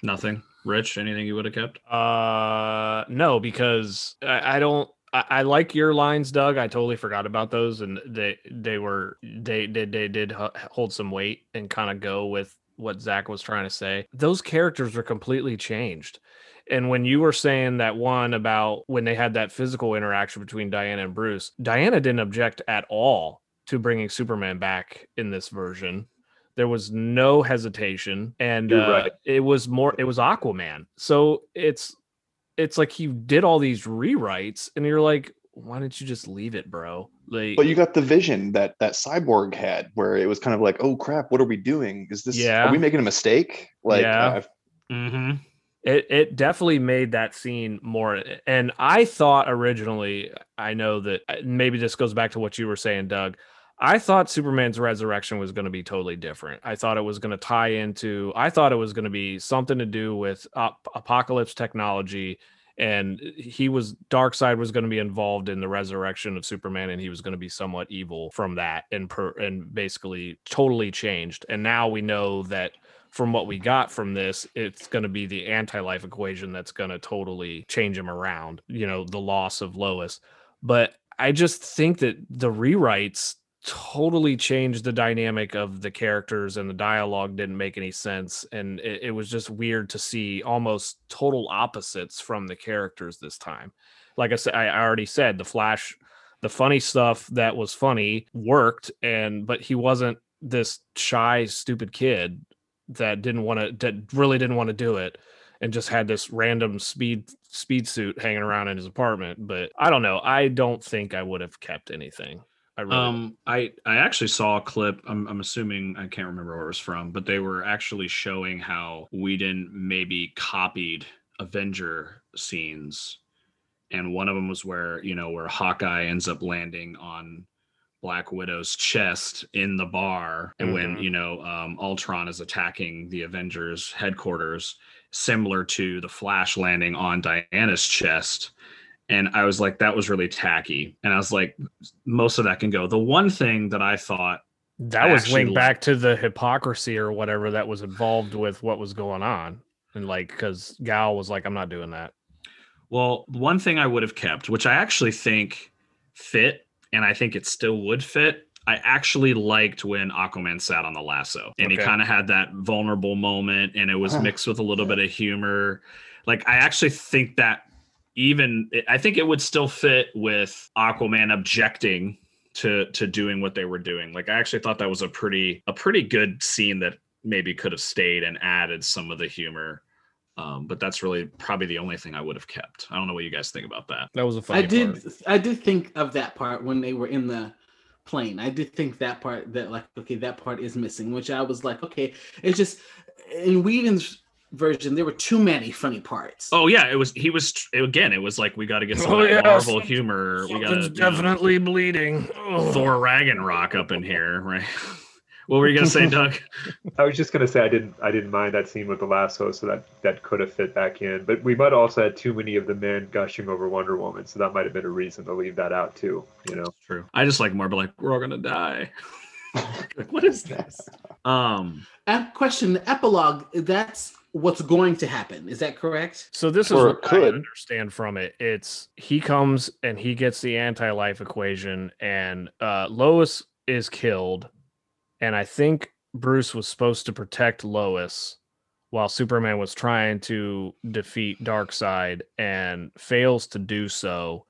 Nothing. Rich, anything you would have kept? No, because I don't. I like your lines, Doug. I totally forgot about those, and they did hold some weight and kind of go with what Zack was trying to say. Those characters were completely changed. And when you were saying that one about when they had that physical interaction between Diana and Bruce, Diana didn't object at all to bringing Superman back in this version. There was no hesitation, and right. it was Aquaman. So it's like he did all these rewrites and you're like, why didn't you just leave it, bro? Like, but you got the vision that Cyborg had where it was kind of like, oh crap, what are we doing? Is this, are we making a mistake? Like, It definitely made that scene more. And I thought originally, I know that maybe this goes back to what you were saying, Doug, I thought Superman's resurrection was going to be totally different. I thought it was going to tie into, I thought it was going to be something to do with Apokolips technology. And Darkseid was going to be involved in the resurrection of Superman. And he was going to be somewhat evil from that and basically totally changed. And now we know that from what we got from this, it's going to be the anti-life equation that's going to totally change him around, you know, the loss of Lois. But I just think that the rewrites totally changed the dynamic of the characters, and the dialogue didn't make any sense. And it was just weird to see almost total opposites from the characters this time. Like I said, I already said, the Flash, the funny stuff that was funny worked, but he wasn't this shy, stupid kid that really didn't want to do it and just had this random speed suit hanging around in his apartment. But I don't know. I don't think I would have kept anything. I really I actually saw a clip. I'm assuming, I can't remember where it was from, but they were actually showing how Whedon maybe copied Avenger scenes. And one of them was where Hawkeye ends up landing on Black Widow's chest in the bar. And when, Ultron is attacking the Avengers headquarters, similar to the Flash landing on Diana's chest. And I was like, that was really tacky. And I was like, most of that can go. The one thing that I thought that was linked back to the hypocrisy or whatever that was involved with what was going on. And because Gal was like, I'm not doing that. Well, one thing I would have kept, which I actually think fit, and I think it still would fit. I actually liked when Aquaman sat on the lasso and he kind of had that vulnerable moment, and it was mixed with a little bit of humor. Like, I actually think that I think it would still fit with Aquaman objecting to doing what they were doing. Like, I actually thought that was a pretty good scene that maybe could have stayed and added some of the humor. But that's really probably the only thing I would have kept. I don't know what you guys think about that. That was a funny part. I did think of that part when they were in the plane. I did think that part that part is missing, which I was like, okay, it's just in Whedon's version, there were too many funny parts. Oh yeah, it was like, we got to get some Marvel humor. We got definitely bleeding. Thor Ragnarok up in here, right? What were you gonna say, Doug? I was just gonna say I didn't mind that scene with the lasso, so that could have fit back in. But we might also had too many of the men gushing over Wonder Woman, so that might have been a reason to leave that out too. You know, true. I just like Marvel, we're all gonna die. What is this? The epilogue. That's what's going to happen. Is that correct? So this is what I understand from it. It's he comes and he gets the anti-life equation, and Lois is killed. And I think Bruce was supposed to protect Lois while Superman was trying to defeat Darkseid and fails to do so.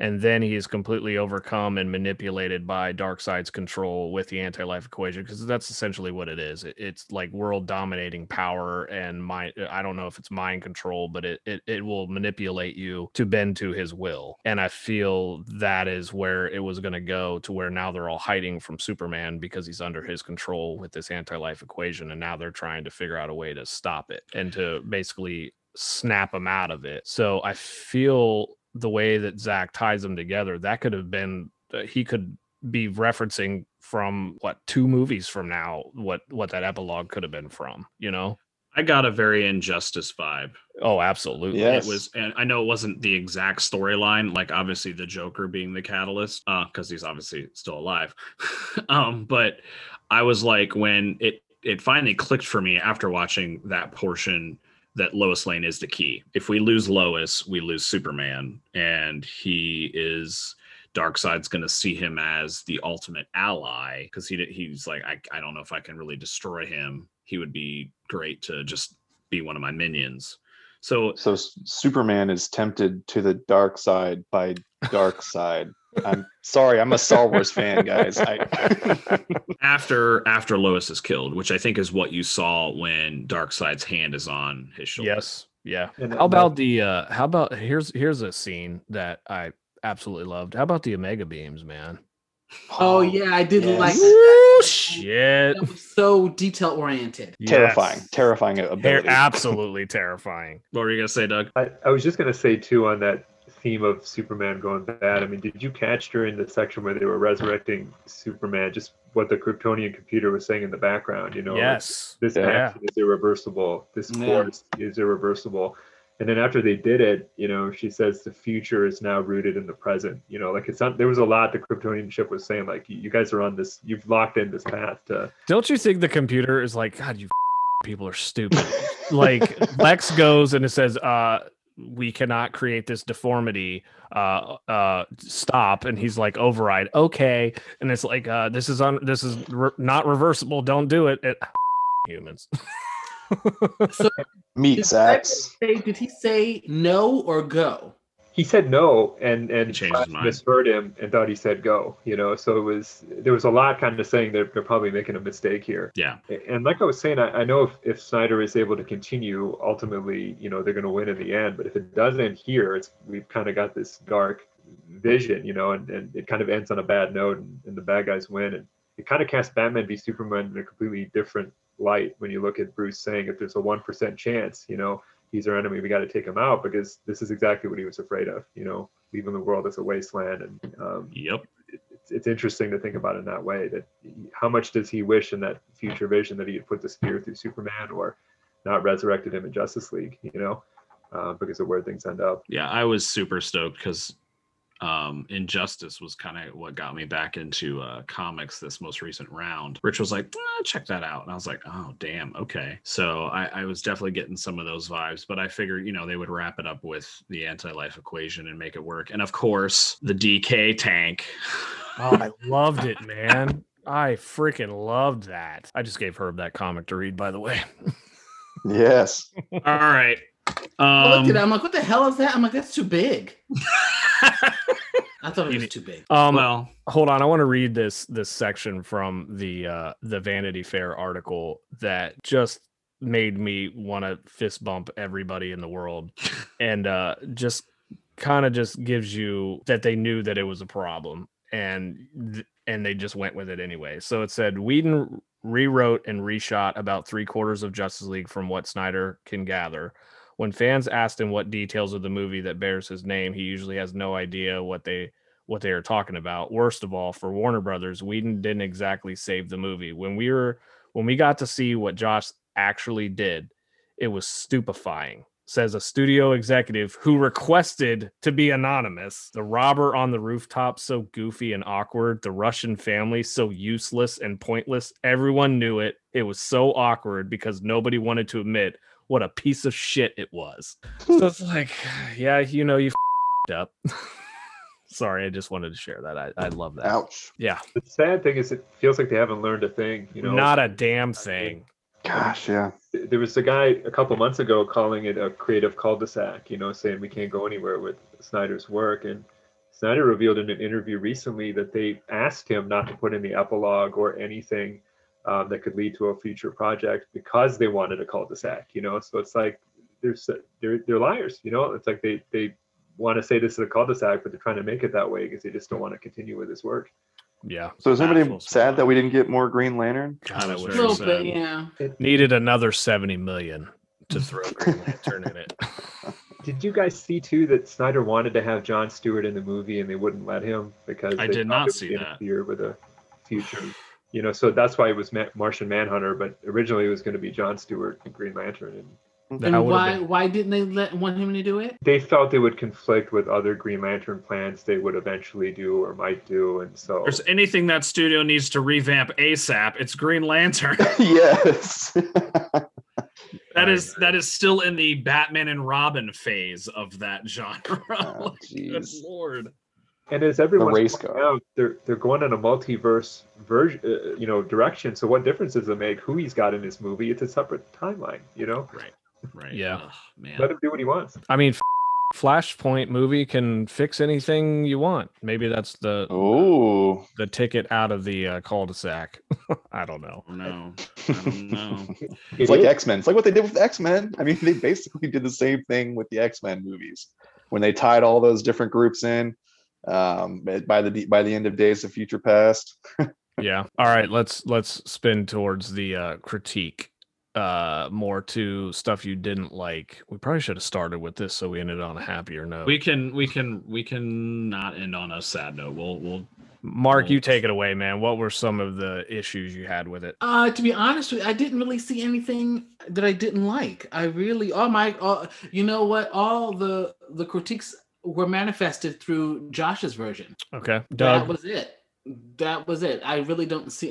And then he is completely overcome and manipulated by Darkseid's control with the anti-life equation, because that's essentially what it is. It's like world-dominating power and mind. I don't know if it's mind control, but it will manipulate you to bend to his will. And I feel that is where it was going to go, to where now they're all hiding from Superman because he's under his control with this anti-life equation, and now they're trying to figure out a way to stop it and to basically snap him out of it. So I feel the way that Zack ties them together, that could have been, he could be referencing from two movies from now, what that epilogue could have been from, you know? I got a very Injustice vibe. Oh, absolutely. Yes. It was, and I know it wasn't the exact storyline, like obviously the Joker being the catalyst, because he's obviously still alive. But I was like, when it finally clicked for me after watching that portion, that Lois Lane is the key. If we lose Lois, we lose Superman, and Darkseid's going to see him as the ultimate ally, because he's like, I don't know if I can really destroy him. He would be great to just be one of my minions. So Superman is tempted to the dark side by Darkseid. I'm sorry, I'm a Star Wars fan, guys. After Lois is killed, which I think is what you saw when Darkseid's hand is on his shoulder. Yes, yeah. Here's a scene that I absolutely loved. How about the Omega Beams, man? Oh yeah, I did like that. Shit. That was so detail oriented. Yes. Terrifying ability. Absolutely terrifying. What were you gonna say, Doug? I was just gonna say too, on that theme of Superman going bad. I mean, did you catch during the section where they were resurrecting Superman just what the Kryptonian computer was saying in the background? You know, yes, like, this action is irreversible. This force is irreversible. And then after they did it, you know, she says the future is now rooted in the present. You know, like there was a lot the Kryptonian ship was saying, like, you guys are on this. You've locked in this path to. Don't you think the computer is like, God, you people are stupid. Like Lex goes and it says, we cannot create this deformity, stop. And he's like, override. Okay. And it's like, this is not reversible. Don't do it. Humans. So, meet Zach. Did he say no or go? He said no, and misheard him and thought he said go, you know. So it was, there was a lot kind of saying they're probably making a mistake here. Yeah. And like I was saying, I know if Snyder is able to continue, ultimately, you know, they're going to win in the end. But if it doesn't here, we've kind of got this dark vision, you know, and it kind of ends on a bad note, and the bad guys win. And it kind of casts Batman v Superman in a completely different light when you look at Bruce saying, if there's a 1% chance, you know, he's our enemy, we got to take him out, because this is exactly what he was afraid of, you know, leaving the world as a wasteland. And yep, it's interesting to think about it in that way, that how much does he wish in that future vision that he had put the spear through Superman or not resurrected him in Justice League, you know, because of where things end up. Yeah, I was super stoked because Injustice was kind of what got me back into comics this most recent round. Rich was like, check that out, and I was like, oh damn, okay. So I was definitely getting some of those vibes, but I figured, you know, they would wrap it up with the Anti-Life Equation and make it work. And of course, the DK tank. Oh, I loved it, man. I freaking loved that. I just gave Herb that comic to read, by the way. Yes. All right. I looked at it, I'm like, what the hell is that? I'm like, that's too big. I thought it was too big. Well, hold on. I want to read this section from the Vanity Fair article that just made me want to fist bump everybody in the world, and just kind of just gives you that they knew that it was a problem, and they just went with it anyway. So it said, Whedon rewrote and reshot about 3/4 of Justice League from what Snyder can gather. When fans asked him what details of the movie that bears his name, he usually has no idea what they are talking about. Worst of all, for Warner Brothers, Whedon didn't exactly save the movie. When we got to see what Joss actually did, it was stupefying, says a studio executive who requested to be anonymous. The robber on the rooftop, so goofy and awkward. The Russian family, so useless and pointless. Everyone knew it. It was so awkward because nobody wanted to admit what a piece of shit it was. So it's like, yeah, you know, you f***ed up. Sorry, I just wanted to share that. I love that. Ouch. Yeah. The sad thing is, it feels like they haven't learned a thing, you know? Not a damn thing. Gosh, yeah. There was a guy a couple months ago calling it a creative cul-de-sac, you know, saying we can't go anywhere with Snyder's work. And Snyder revealed in an interview recently that they asked him not to put in the epilogue or anything that could lead to a future project because they wanted a cul-de-sac, you know. So it's like they're liars, you know. It's like they want to say this is a cul-de-sac, but they're trying to make it that way because they just don't want to continue with this work. Yeah. So is anybody sad that we didn't get more Green Lantern? God, it was a little bit, yeah. It needed another $70 million to throw Green Lantern in it. Did you guys see too that Snyder wanted to have Jon Stewart in the movie and they wouldn't let him because I did not see that here with a future. You know, so that's why it was Martian Manhunter, but originally it was going to be Jon Stewart and Green Lantern. And why didn't they want him to do it? They felt they would conflict with other Green Lantern plans they would eventually do or might do, and so if there's anything that studio needs to revamp ASAP, it's Green Lantern. Yes. That is still in the Batman and Robin phase of that genre. Oh, like, good lord. And as everyone out, they're going in a multiverse version, you know, direction. So what difference does it make who he's got in this movie? It's a separate timeline, you know. Right. Yeah. Oh, man. Let him do what he wants. I mean, Flashpoint movie can fix anything you want. Maybe that's the ticket out of the cul-de-sac. I don't know. No, I don't know. It's like X-Men. It's like what they did with the X-Men. I mean, they basically did the same thing with the X-Men movies when they tied all those different groups in. By the end of Days of Future Past. Yeah. All right. Let's spin towards the critique. More to stuff you didn't like. We probably should have started with this so we ended on a happier note. We can not end on a sad note. Mark, you take it away, man. What were some of the issues you had with it? To be honest with you, I didn't really see anything that I didn't like. All the critiques were manifested through Josh's version. Okay, Doug. That was it. I really didn't see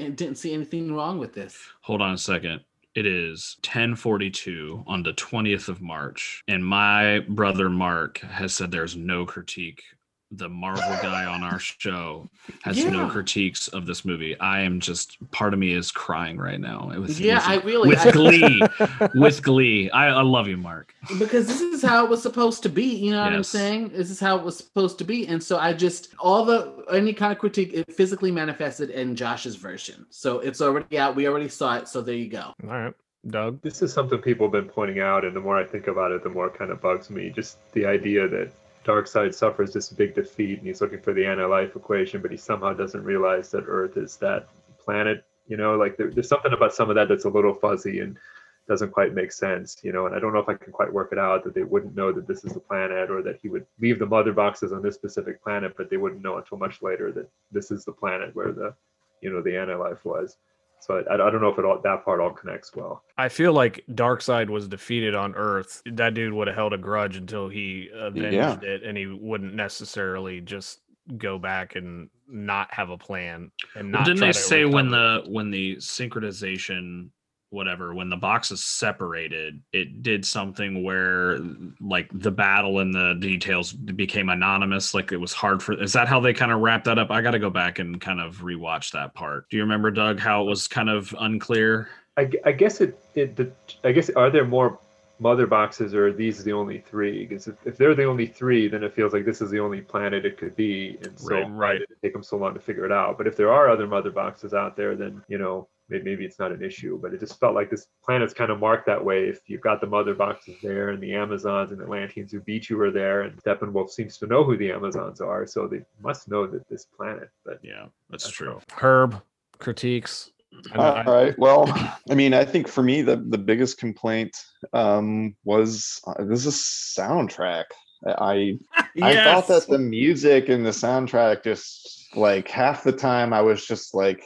anything wrong with this. Hold on a second. It is 10:42 on the 20th of March, and my brother Mark has said there's no critique. The Marvel guy on our show has no critiques of this movie. I am just, part of me is crying right now. With glee. With glee. I love you, Mark. Because this is how it was supposed to be. You know what I'm saying? This is how it was supposed to be. And so I just, any kind of critique, it physically manifested in Josh's version. So it's already out. We already saw it. So there you go. All right. Doug? This is something people have been pointing out. And the more I think about it, the more it kind of bugs me. Just the idea that Darkseid suffers this big defeat and he's looking for the anti-life equation, but he somehow doesn't realize that Earth is that planet, you know, like there's something about some of that that's a little fuzzy and doesn't quite make sense, you know, and I don't know if I can quite work it out that they wouldn't know that this is the planet or that he would leave the mother boxes on this specific planet, but they wouldn't know until much later that this is the planet where the, you know, the anti-life was. So I don't know if that part all connects well. I feel like Darkseid was defeated on Earth. That dude would have held a grudge until he avenged it, and he wouldn't necessarily just go back and not have a plan. And not didn't they say when the synchronization, whatever, when the boxes separated, it did something where like the battle and the details became anonymous, like it was hard for, is that how they kind of wrapped that up? I got to go back and kind of rewatch that part. Do you remember, Doug, how it was kind of unclear? I guess I guess are there more mother boxes or are these the only three? Because if they're the only three, then it feels like this is the only planet it could be, and so right. It take them so long to figure it out. But if there are other mother boxes out there, then you know, maybe it's not an issue, but it just felt like this planet's kind of marked that way. If you've got the mother boxes there and the Amazons and Atlanteans who beat you are there, and Steppenwolf seems to know who the Amazons are, so they must know that this planet. But yeah, that's true. Herb, critiques. All right. Well, I mean, I think for me, the biggest complaint was this is soundtrack. I thought that the music and the soundtrack just like half the time I was just like,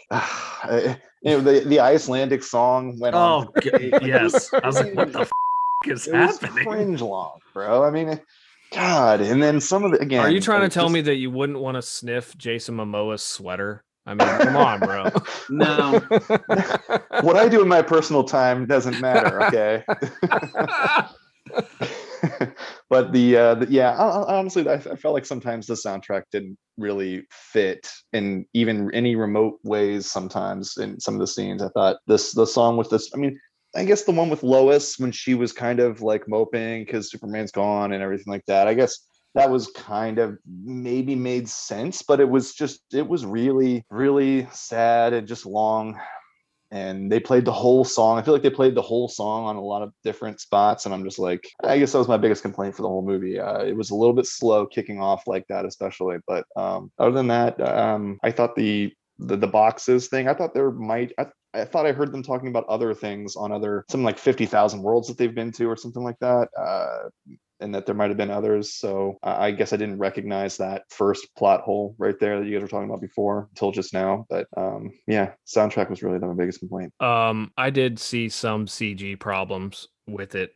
you know, the Icelandic song went on. Yes. I was like, what the is happening? It was cringe long, bro. I mean, God. And then some of the, again. Are you trying to tell me that you wouldn't want to sniff Jason Momoa's sweater? I mean, come on, bro. No. What I do in my personal time doesn't matter, okay? But honestly, I felt like sometimes the soundtrack didn't really fit in even any remote ways sometimes in some of the scenes. I thought the song with this, I mean, I guess the one with Lois when she was kind of like moping because Superman's gone and everything like that, I guess that was kind of maybe made sense, but it was really, really sad and just long. And they played the whole song. I feel like they played the whole song on a lot of different spots. And I'm just like, I guess that was my biggest complaint for the whole movie. It was a little bit slow kicking off like that, especially. But other than that, I thought the boxes thing, I thought there might... I thought I heard them talking about other things on something like 50,000 worlds that they've been to or something like that. And that there might have been others. So I guess I didn't recognize that first plot hole right there that you guys were talking about before until just now. But soundtrack was really my biggest complaint. I did see some CG problems with it.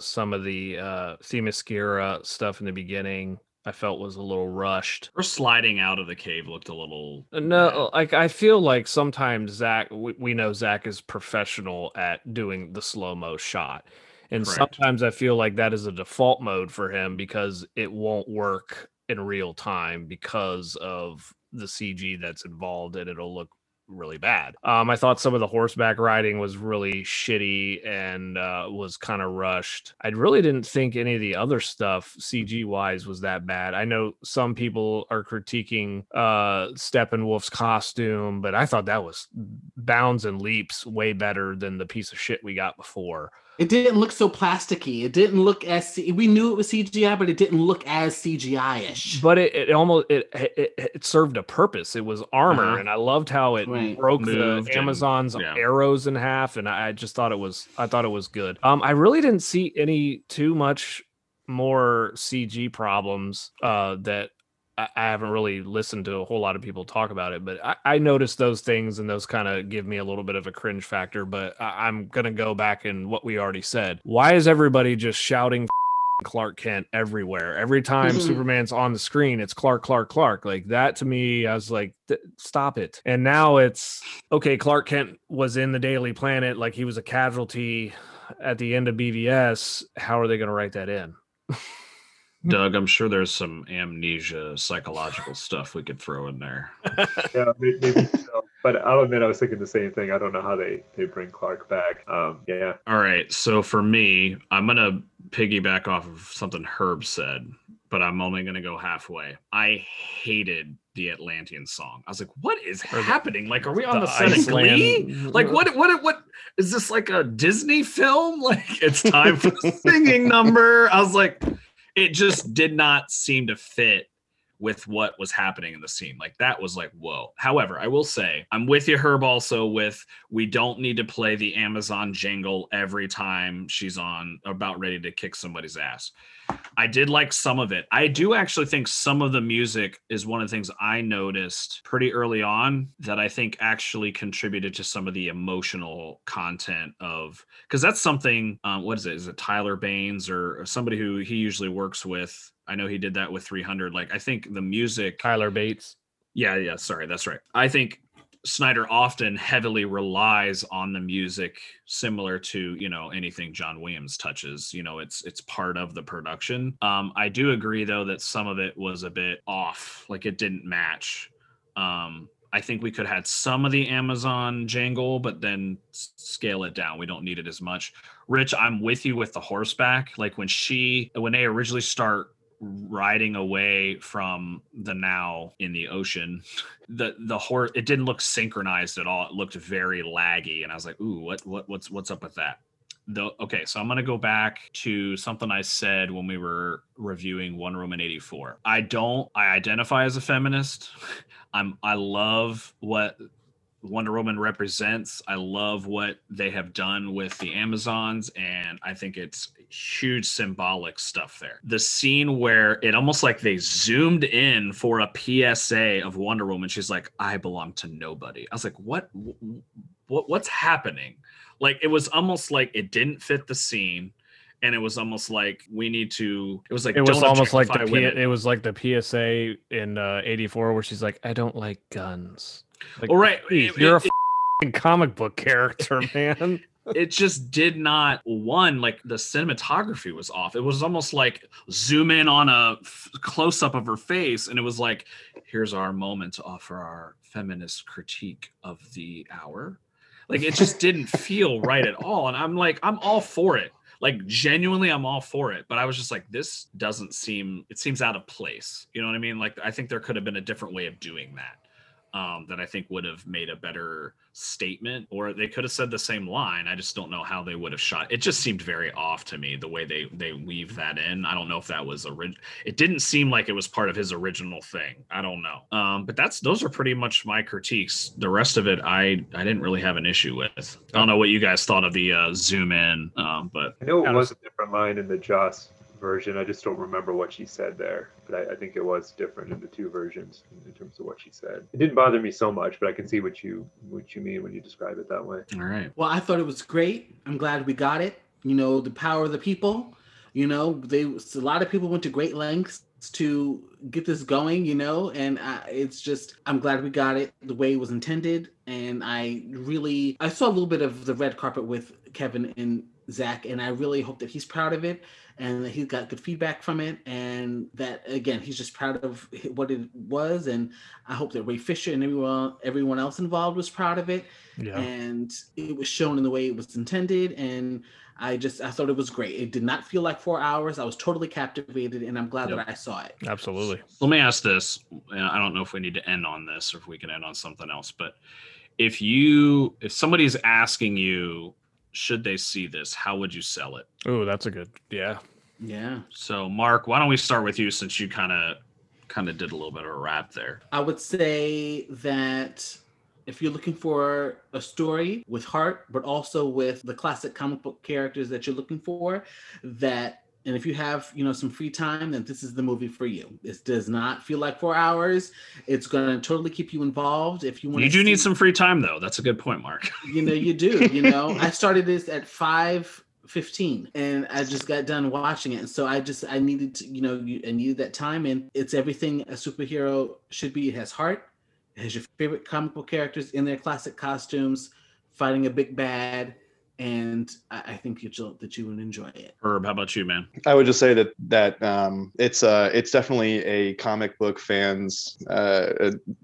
Some of the Themyscira stuff in the beginning I felt was a little rushed. Her sliding out of the cave looked a little... No, like I feel like sometimes Zach, we know Zach is professional at doing the slow-mo shot. And sometimes I feel like that is a default mode for him because it won't work in real time because of the CG that's involved, and it'll look really bad. I thought some of the horseback riding was really shitty and was kind of rushed. I really didn't think any of the other stuff CG wise was that bad. I know some people are critiquing Steppenwolf's costume, but I thought that was bounds and leaps way better than the piece of shit we got before. It didn't look so plasticky. It didn't look as... We knew it was CGI, but it didn't look as CGI-ish. But it almost served a purpose. It was armor, and I loved how it broke the Amazon's arrows in half, and I just thought it was good. I really didn't see any too much more CG problems that... I haven't really listened to a whole lot of people talk about it, but I noticed those things, and those kind of give me a little bit of a cringe factor. But I'm going to go back and what we already said. Why is everybody just shouting Clark Kent everywhere. Every time Superman's on the screen, it's Clark, Clark, Clark. Like that to me, I was like, stop it. And now it's okay. Clark Kent was in the Daily Planet. Like he was a casualty at the end of BVS. How are they going to write that in? Doug, I'm sure there's some amnesia psychological stuff we could throw in there. Yeah, maybe so. But I'll admit I was thinking the same thing. I don't know how they bring Clark back. Yeah. All right. So for me, I'm going to piggyback off of something Herb said, but I'm only going to go halfway. I hated the Atlantean song. I was like, what is happening? Like, are we on the set of Glee? Like, what is this, like a Disney film? Like, it's time for the singing number. I was like... It just did not seem to fit with what was happening in the scene. Like that was like, whoa. However, I will say I'm with you, Herb, also with we don't need to play the Amazon jingle every time she's on about ready to kick somebody's ass. I did like some of it. I do actually think some of the music is one of the things I noticed pretty early on that I think actually contributed to some of the emotional content of, because that's something, what is it? Is it Tyler Baines or somebody who he usually works with? I know he did that with 300. Like, I think the music... Tyler Bates. Yeah, sorry, that's right. I think Snyder often heavily relies on the music similar to, you know, anything John Williams touches. You know, it's part of the production. I do agree, though, that some of it was a bit off. Like, it didn't match. I think we could have had some of the Amazon jingle, but then scale it down. We don't need it as much. Rich, I'm with you with the horseback. Like, when they originally start riding away from the now in the ocean, the horse, it didn't look synchronized at all. It looked very laggy, and I was like, ooh, what's up with that? Okay, so I'm going to go back to something I said when we were reviewing Wonder Woman 84. I identify as a feminist. I love what Wonder Woman represents. I love what they have done with the Amazons, and I think it's huge symbolic stuff there. The scene where it almost like they zoomed in for a PSA of Wonder Woman. She's like, I belong to nobody. I was like, what's happening? Like, it was almost like it didn't fit the scene. And it was almost like we need to. It was like it was almost like it was like the PSA in 84 where she's like, I don't like guns. Like, all right, geez, you're a comic book character, man. It just did not like the cinematography was off. It was almost like zoom in on a close up of her face, and it was like, here's our moment to offer our feminist critique of the hour. Like, it just didn't feel right at all. And I'm like, I'm all for it. Like, genuinely, I'm all for it. But I was just like, this doesn't seem, it seems out of place. You know what I mean? Like, I think there could have been a different way of doing that that I think would have made a better statement, or they could have said the same line. I just don't know how they would have shot. It just seemed very off to me, the way they weave that in. I don't know if that was original. It didn't seem like it was part of his original thing. I don't know. But those are pretty much my critiques. The rest of it, I didn't really have an issue with. I don't know what you guys thought of the zoom in, but I know it was a different line in the Joss version. I just don't remember what she said there, but I think it was different in the two versions in terms of what she said. It didn't bother me so much, but I can see what you mean when you describe it that way. All right. Well, I thought it was great. I'm glad we got it. You know, the power of the people. You know, a lot of people went to great lengths to get this going, you know, and it's just, I'm glad we got it the way it was intended. And I saw a little bit of the red carpet with Kevin and Zach, and I really hope that he's proud of it and that he got good feedback from it, and that, again, he's just proud of what it was. And I hope that Ray Fisher and everyone else involved was proud of it. Yeah. And it was shown in the way it was intended, and I thought it was great. It did not feel like 4 hours. I was totally captivated, and I'm glad that I saw it. Absolutely. Let me ask this, and I don't know if we need to end on this or if we can end on something else, but if somebody's asking you, should they see this, how would you sell it? Oh, that's a good, yeah. So, Mark, why don't we start with you, since you kind of did a little bit of a wrap there. I would say that if you're looking for a story with heart, but also with the classic comic book characters that you're looking for, and if you have, you know, some free time, then this is the movie for you. This does not feel like 4 hours. It's going to totally keep you involved. If you want, you do need some free time, though. That's a good point, Mark. You know, you do. You know, I started this at 5 15, and I just got done watching it. And so I needed to, I needed that time. And it's everything a superhero should be. It has heart. It has your favorite comic book characters in their classic costumes, fighting a big bad. And I think that you would enjoy it. Herb, how about you, man? I would just say that it's definitely a comic book fan's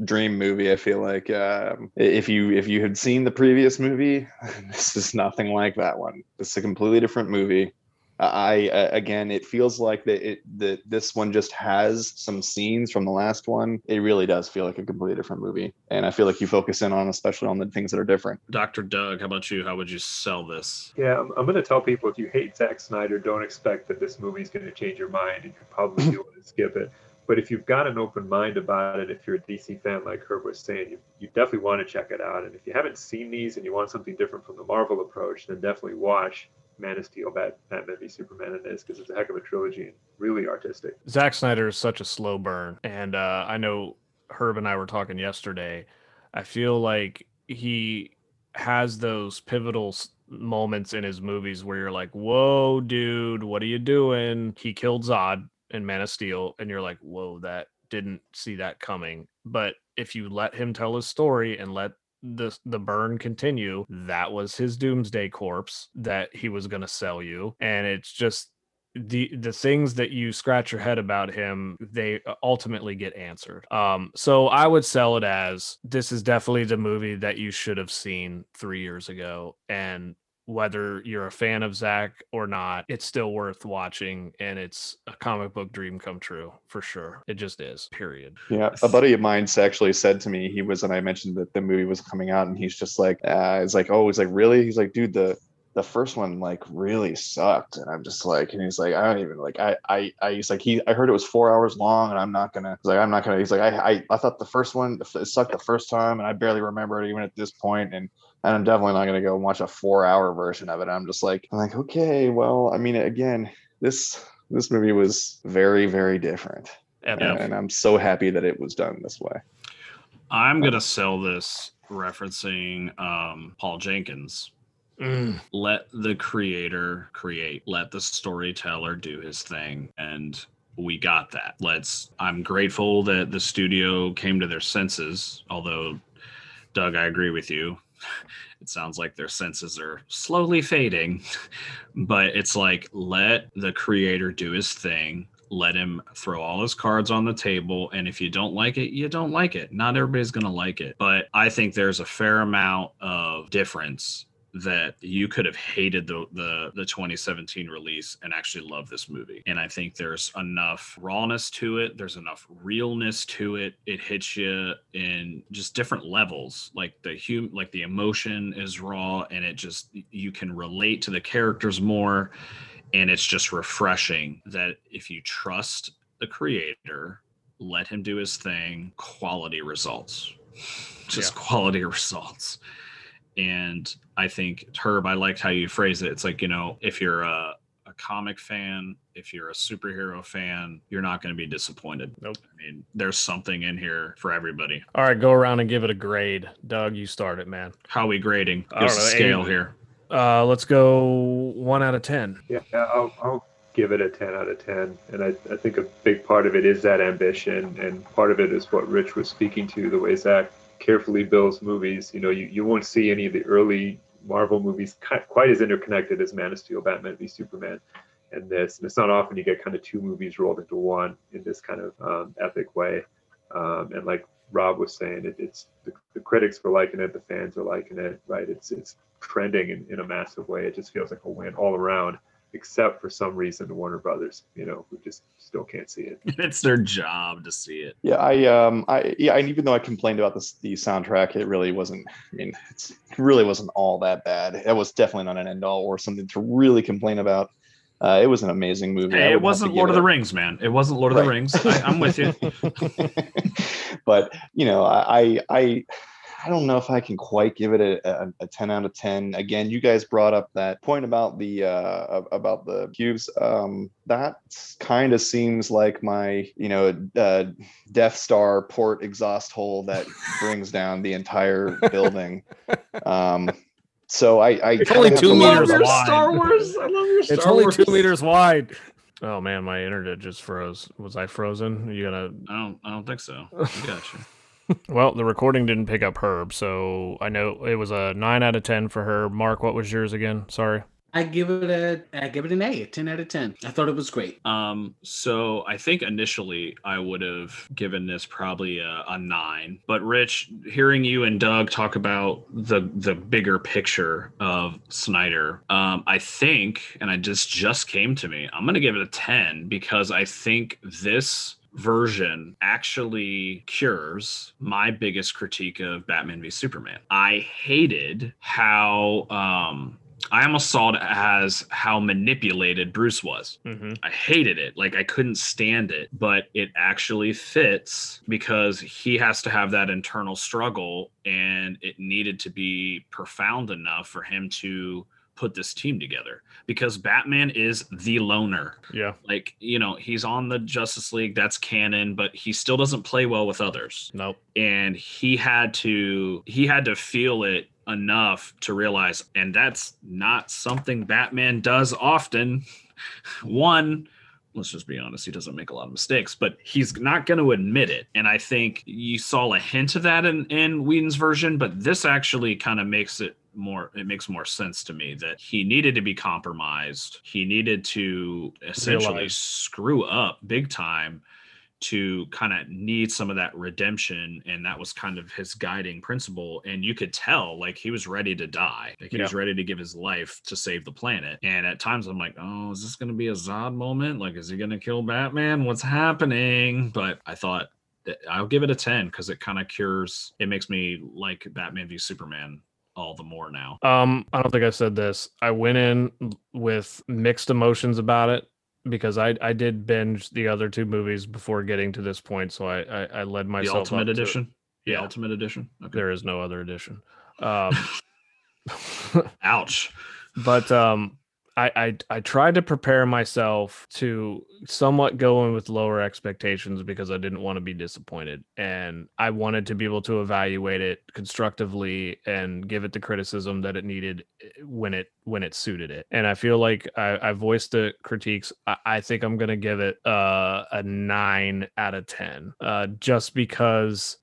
dream movie. I feel like if you had seen the previous movie, this is nothing like that one. It's a completely different movie. Again, it feels like that this one just has some scenes from the last one. It really does feel like a completely different movie. And I feel like you focus in on, especially on the things that are different. Dr. Doug, how about you? How would you sell this? Yeah, I'm going to tell people, if you hate Zack Snyder, don't expect that this movie is going to change your mind and you probably want to skip it. But if you've got an open mind about it, if you're a DC fan, like Herb was saying, you definitely want to check it out. And if you haven't seen these and you want something different from the Marvel approach, then definitely watch Man of Steel, Batman v Superman in this, because it's a heck of a trilogy and really artistic. Zack Snyder is such a slow burn, and I know Herb and I were talking yesterday. I feel like he has those pivotal moments in his movies where you're like, whoa, dude, what are you doing? He killed Zod in Man of Steel, and you're like, whoa, that didn't see that coming. But if you let him tell his story and let the burn continue, that was his doomsday corpse that he was going to sell you. And it's just the things that you scratch your head about him, they ultimately get answered. So I would sell it as, this is definitely the movie that you should have seen 3 years ago, and whether you're a fan of Zack or not, it's still worth watching, and it's a comic book dream come true for sure. It just is, period. Yeah, a buddy of mine actually said to me, I mentioned that the movie was coming out, and he's just like, it's like, oh, he's like, really? He's like, dude, the first one like really sucked. And I'm just like, and he's like, I don't even like, I he's like, I heard it was 4 hours long, and I'm not gonna, he's like, I thought the first one, it sucked the first time, and I barely remember it even at this point. And I'm definitely not going to go and watch a 4-hour version of it. I'm like, okay, well, I mean, again, this movie was very, very different. And I'm so happy that it was done this way. I'm going to sell this referencing Paul Jenkins. Let the creator create, let the storyteller do his thing. And we got that. I'm grateful that the studio came to their senses. Although, Doug, I agree with you. It sounds like their senses are slowly fading, but it's like, let the creator do his thing. Let him throw all his cards on the table. And if you don't like it, you don't like it. Not everybody's going to like it. But I think there's a fair amount of difference that you could have hated the 2017 release and actually love this movie. And I think there's enough rawness to it. There's enough realness to it. It hits you in just different levels. Like the emotion is raw, and it just, you can relate to the characters more. And it's just refreshing that if you trust the creator, let him do his thing, quality results, quality results. And I think, Herb, I liked how you phrased it. It's like, if you're a comic fan, if you're a superhero fan, you're not going to be disappointed. Nope. I mean, there's something in here for everybody. All right, go around and give it a grade. Doug, you start it, man. How are we grading? There's a scale here. Let's go 1 out of 10. Yeah, I'll give it a 10 out of 10. And I think a big part of it is that ambition. And part of it is what Rich was speaking to, the way Zack carefully builds movies. You won't see any of the early Marvel movies quite as interconnected as Man of Steel, Batman v Superman, and this. And it's not often you get kind of two movies rolled into one in this kind of epic way. And like Rob was saying, it's the critics were liking it, the fans are liking it, right? It's trending in a massive way. It just feels like a win all around, except for some reason to Warner Brothers, who just still can't see it. It's their job to see it. Yeah, and even though I complained about the soundtrack, it really wasn't. I mean, it really wasn't all that bad. It was definitely not an end all or something to really complain about. It was an amazing movie. Hey, it wasn't Lord of the Rings, man. It wasn't Lord of the Rings. I'm with you. But I don't know if I can quite give it a 10 out of 10. Again, you guys brought up that point about the cubes. That kind of seems like my, Death Star port exhaust hole that brings down the entire building. So I it's only 2 meters wide. Star Wars. I love your Star Wars. It's only 2 meters wide. Oh man, my internet just froze. Was I frozen? Are you gonna? I don't think so. I got you. Well, the recording didn't pick up Herb, so I know it was a 9 out of 10 for her. Mark, what was yours again? Sorry. I give it an A, 10 out of 10. I thought it was great. So I think initially I would have given this probably a 9. But Rich, hearing you and Doug talk about the bigger picture of Snyder, I think, and I just came to me, I'm going to give it a 10 because I think this version actually cures my biggest critique of Batman v Superman. I hated how... I almost saw it as how manipulated Bruce was. Mm-hmm. I hated it. Like, I couldn't stand it, but it actually fits because he has to have that internal struggle, and it needed to be profound enough for him to put this team together, because Batman is the loner. Yeah. Like, you know, he's on the Justice League. That's canon, but he still doesn't play well with others. Nope. And he had to feel it enough to realize, and that's not something Batman does often. One, let's just be honest, he doesn't make a lot of mistakes, but he's not going to admit it. And I think you saw a hint of that in Whedon's version, but this actually kind of makes it more, it makes more sense to me that he needed to be compromised. He needed to essentially screw up big time to kind of need some of that redemption, and that was kind of his guiding principle. And you could tell, like, he was ready to die. Like, he was ready to give his life to save the planet. And at times I'm like, oh, is this going to be a Zod moment? Like, is he going to kill Batman? What's happening? But I thought I'll give it a 10 because it kind of cures, it makes me like Batman v Superman all the more now. I don't think I said this. I went in with mixed emotions about it, because I did binge the other two movies before getting to this point, so I led myself the Ultimate Edition. Yeah. Ultimate Edition. Okay. There is no other edition. Ouch. But I tried to prepare myself to somewhat go in with lower expectations because I didn't want to be disappointed, and I wanted to be able to evaluate it constructively and give it the criticism that it needed when it suited it. And I feel like I voiced the critiques. I think I'm going to give it a 9 out of 10 just because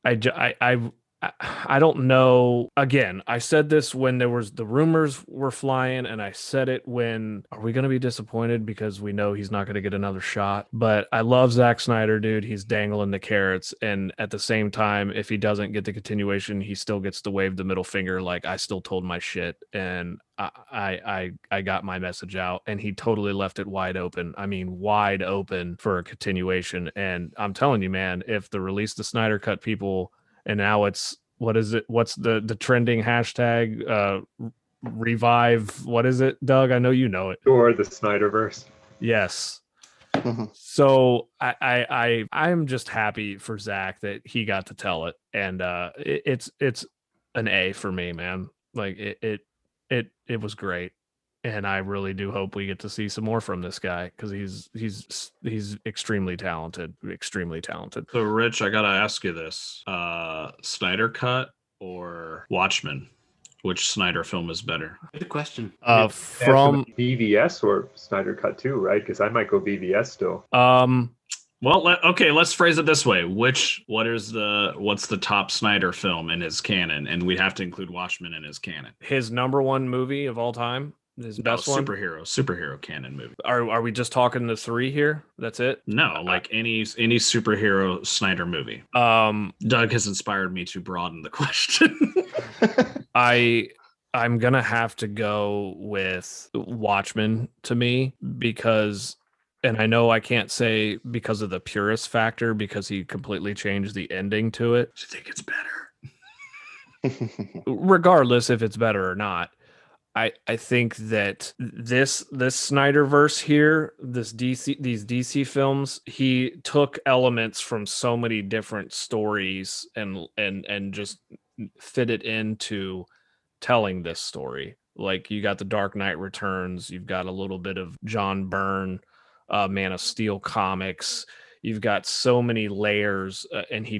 I don't know. Again, I said this when there was the rumors were flying, and I said it when, are we going to be disappointed because we know he's not going to get another shot? But I love Zack Snyder, dude. He's dangling the carrots. And at the same time, if he doesn't get the continuation, he still gets to wave the middle finger. Like, I still told my shit, and I got my message out, and he totally left it wide open. I mean, wide open for a continuation. And I'm telling you, man, if the release the Snyder Cut people, and now it's, what is it? What's the trending hashtag? Revive. What is it, Doug? I know you know it. Or the Snyderverse. Yes. Mm-hmm. So I'm just happy for Zach that he got to tell it, and it's an A for me, man. Like, it was great, and I really do hope we get to see some more from this guy, because he's extremely talented. So, Rich, I gotta ask you this: Snyder Cut or Watchmen? Which Snyder film is better? Good question. From BVS or Snyder Cut 2, right? Because I might go BVS still. Well, let's phrase it this way: what's the top Snyder film in his canon? And we have to include Watchmen in his canon. His number one movie of all time. His best one? Superhero canon movie. Are we just talking the three here? That's it? No, like any superhero Snyder movie. Doug has inspired me to broaden the question. I'm gonna have to go with Watchmen to me, because, and I know I can't say because of the purist factor, because he completely changed the ending to it. Do you think it's better? Regardless if it's better or not, I think that this Snyderverse here, these DC films, he took elements from so many different stories and just fit it into telling this story. Like, you got the Dark Knight Returns, you've got a little bit of John Byrne, Man of Steel comics, you've got so many layers, and he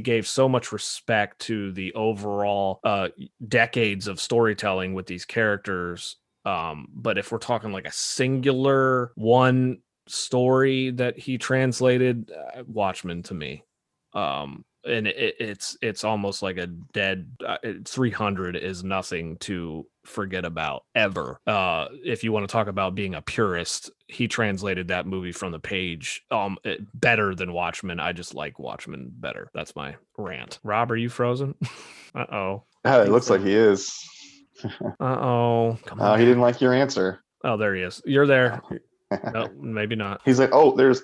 gave so much respect to the overall decades of storytelling with these characters. But if we're talking like a singular one story that he translated, Watchmen to me. And it's almost like a dead 300 is nothing to forget about ever. If you want to talk about being a purist, he translated that movie from the page better than Watchmen. I just like Watchmen better. That's my rant. Rob, are you frozen? Uh-oh. Oh, it looks like he is. Uh-oh. Come on. He didn't like your answer. Oh, there he is. You're there. No, maybe not. He's like, oh, there's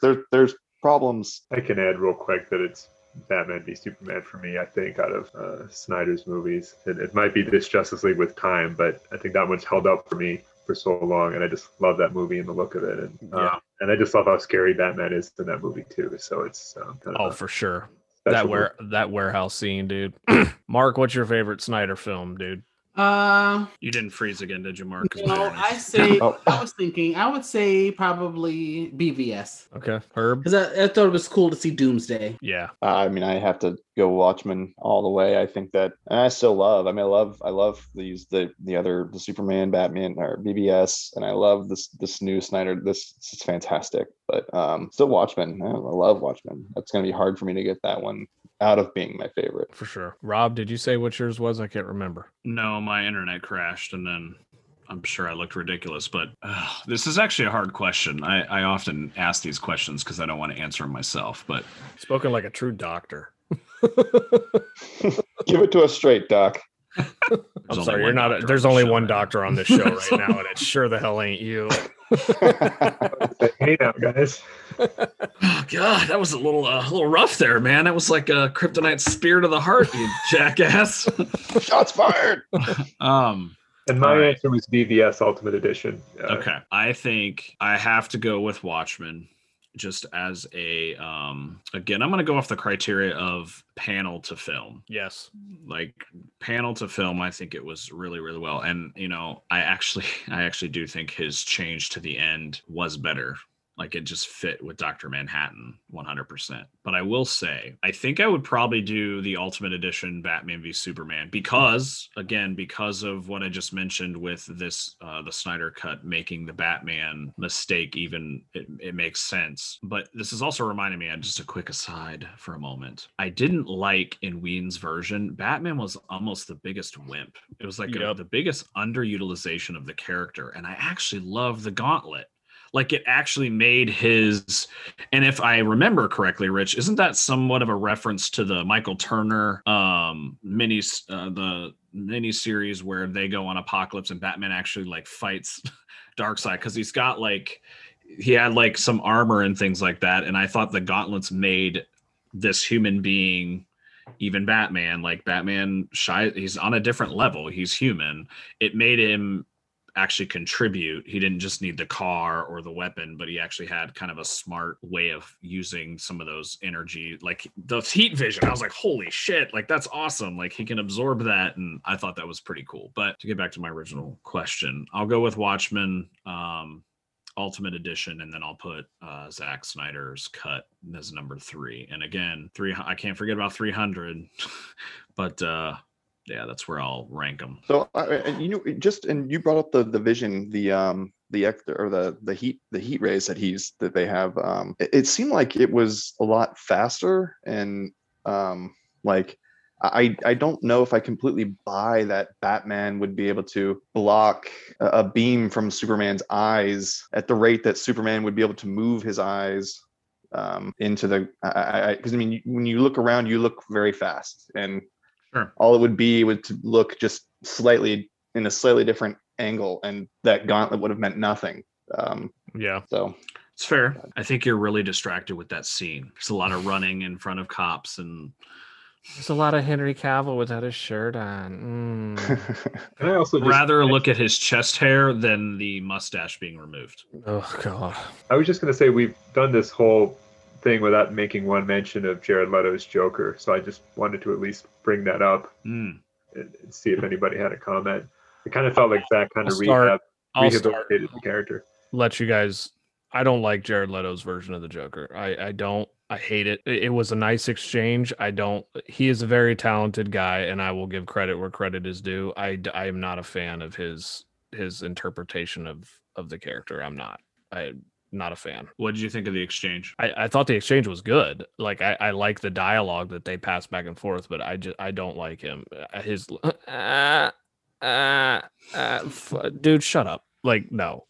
problems. I can add real quick that it's Batman v Superman for me, I think, out of Snyder's movies. It might be this Justice League with time, but I think that one's held up for me for so long, and I just love that movie and the look of it. And and I just love how scary Batman is in that movie too. So it's for sure. That warehouse scene, dude. Mark, what's your favorite Snyder film, dude? You didn't freeze again, did you, Mark? No, I would say probably BVS. Okay, Herb? Because I thought it was cool to see Doomsday. Yeah. I mean, I have to go Watchmen all the way. I think that, and I still love, I mean, I love these, the Superman, Batman, or BVS, and I love this new Snyder. This is fantastic, but still Watchmen. I love Watchmen. It's going to be hard for me to get that one out of being my favorite. For sure. Rob, did you say what yours was? I can't remember. No, my internet crashed, and then I'm sure I looked ridiculous, but this is actually a hard question. I often ask these questions because I don't want to answer them myself, but... Spoken like a true doctor. Give it to us straight, Doc. I'm sorry, there's only one doctor on this show right now, and it sure the hell ain't you. Hey now, guys. Oh God, that was a little rough there, man. That was like a kryptonite spear to the heart, you jackass. Shots fired. And my answer was BVS Ultimate Edition. Okay, I think I have to go with Watchmen. Just as a, again, I'm going to go off the criteria of panel to film. Yes. Like panel to film, I think it was really, really well. And, you know, I actually do think his change to the end was better. Like it just fit with Dr. Manhattan 100%. But I will say, I think I would probably do the Ultimate Edition Batman v Superman because of what I just mentioned with this, the Snyder Cut making the Batman mistake, even it makes sense. But this is also reminding me, just a quick aside for a moment. I didn't like in Whedon's version, Batman was almost the biggest wimp. It was like the biggest underutilization of the character. And I actually love the gauntlet. Like it actually made his, and if I remember correctly, Rich, isn't that somewhat of a reference to the Michael Turner miniseries where they go on Apokolips and Batman actually like fights Darkseid because he's got like, he had like some armor and things like that. And I thought the gauntlets made this human being, even Batman, like Batman, shy, he's on a different level. He's human. It made him actually contribute. He didn't just need the car or the weapon, but he actually had kind of a smart way of using some of those energy, like the heat vision. I was like, holy shit, like that's awesome. Like he can absorb that. And I thought that was pretty cool. But to get back to my original question, I'll go with Watchmen, Ultimate Edition, and then I'll put Zack Snyder's Cut as number 3. And again, 3, I can't forget about 300, but yeah, that's where I'll rank them. So, you brought up the vision, the heat rays that they have. It seemed like it was a lot faster, and like I don't know if I completely buy that Batman would be able to block a beam from Superman's eyes at the rate that Superman would be able to move his eyes into the. Because I mean, when you look around, you look very fast and. Sure. All it would be would to look just slightly in a slightly different angle, and that gauntlet would have meant nothing. Yeah. So it's fair. I think you're really distracted with that scene. There's a lot of running in front of cops, and there's a lot of Henry Cavill without his shirt on. And I also rather look at his chest hair than the mustache being removed. Oh God. I was just going to say, we've done this whole thing without making one mention of Jared Leto's Joker, so I just wanted to at least bring that up and see if anybody had a comment. It kind of felt like that kind of rehabilitated the character. Let you guys I don't like Jared Leto's version of the Joker. I don't. I hate it. It was a nice exchange. I don't. He is a very talented guy, and I will give credit where credit is due. I am not a fan of his interpretation of the character. I'm not a fan. What did you think of the exchange? I thought the exchange was good. Like I like the dialogue that they pass back and forth, but I don't like him. His dude, shut up. Like no.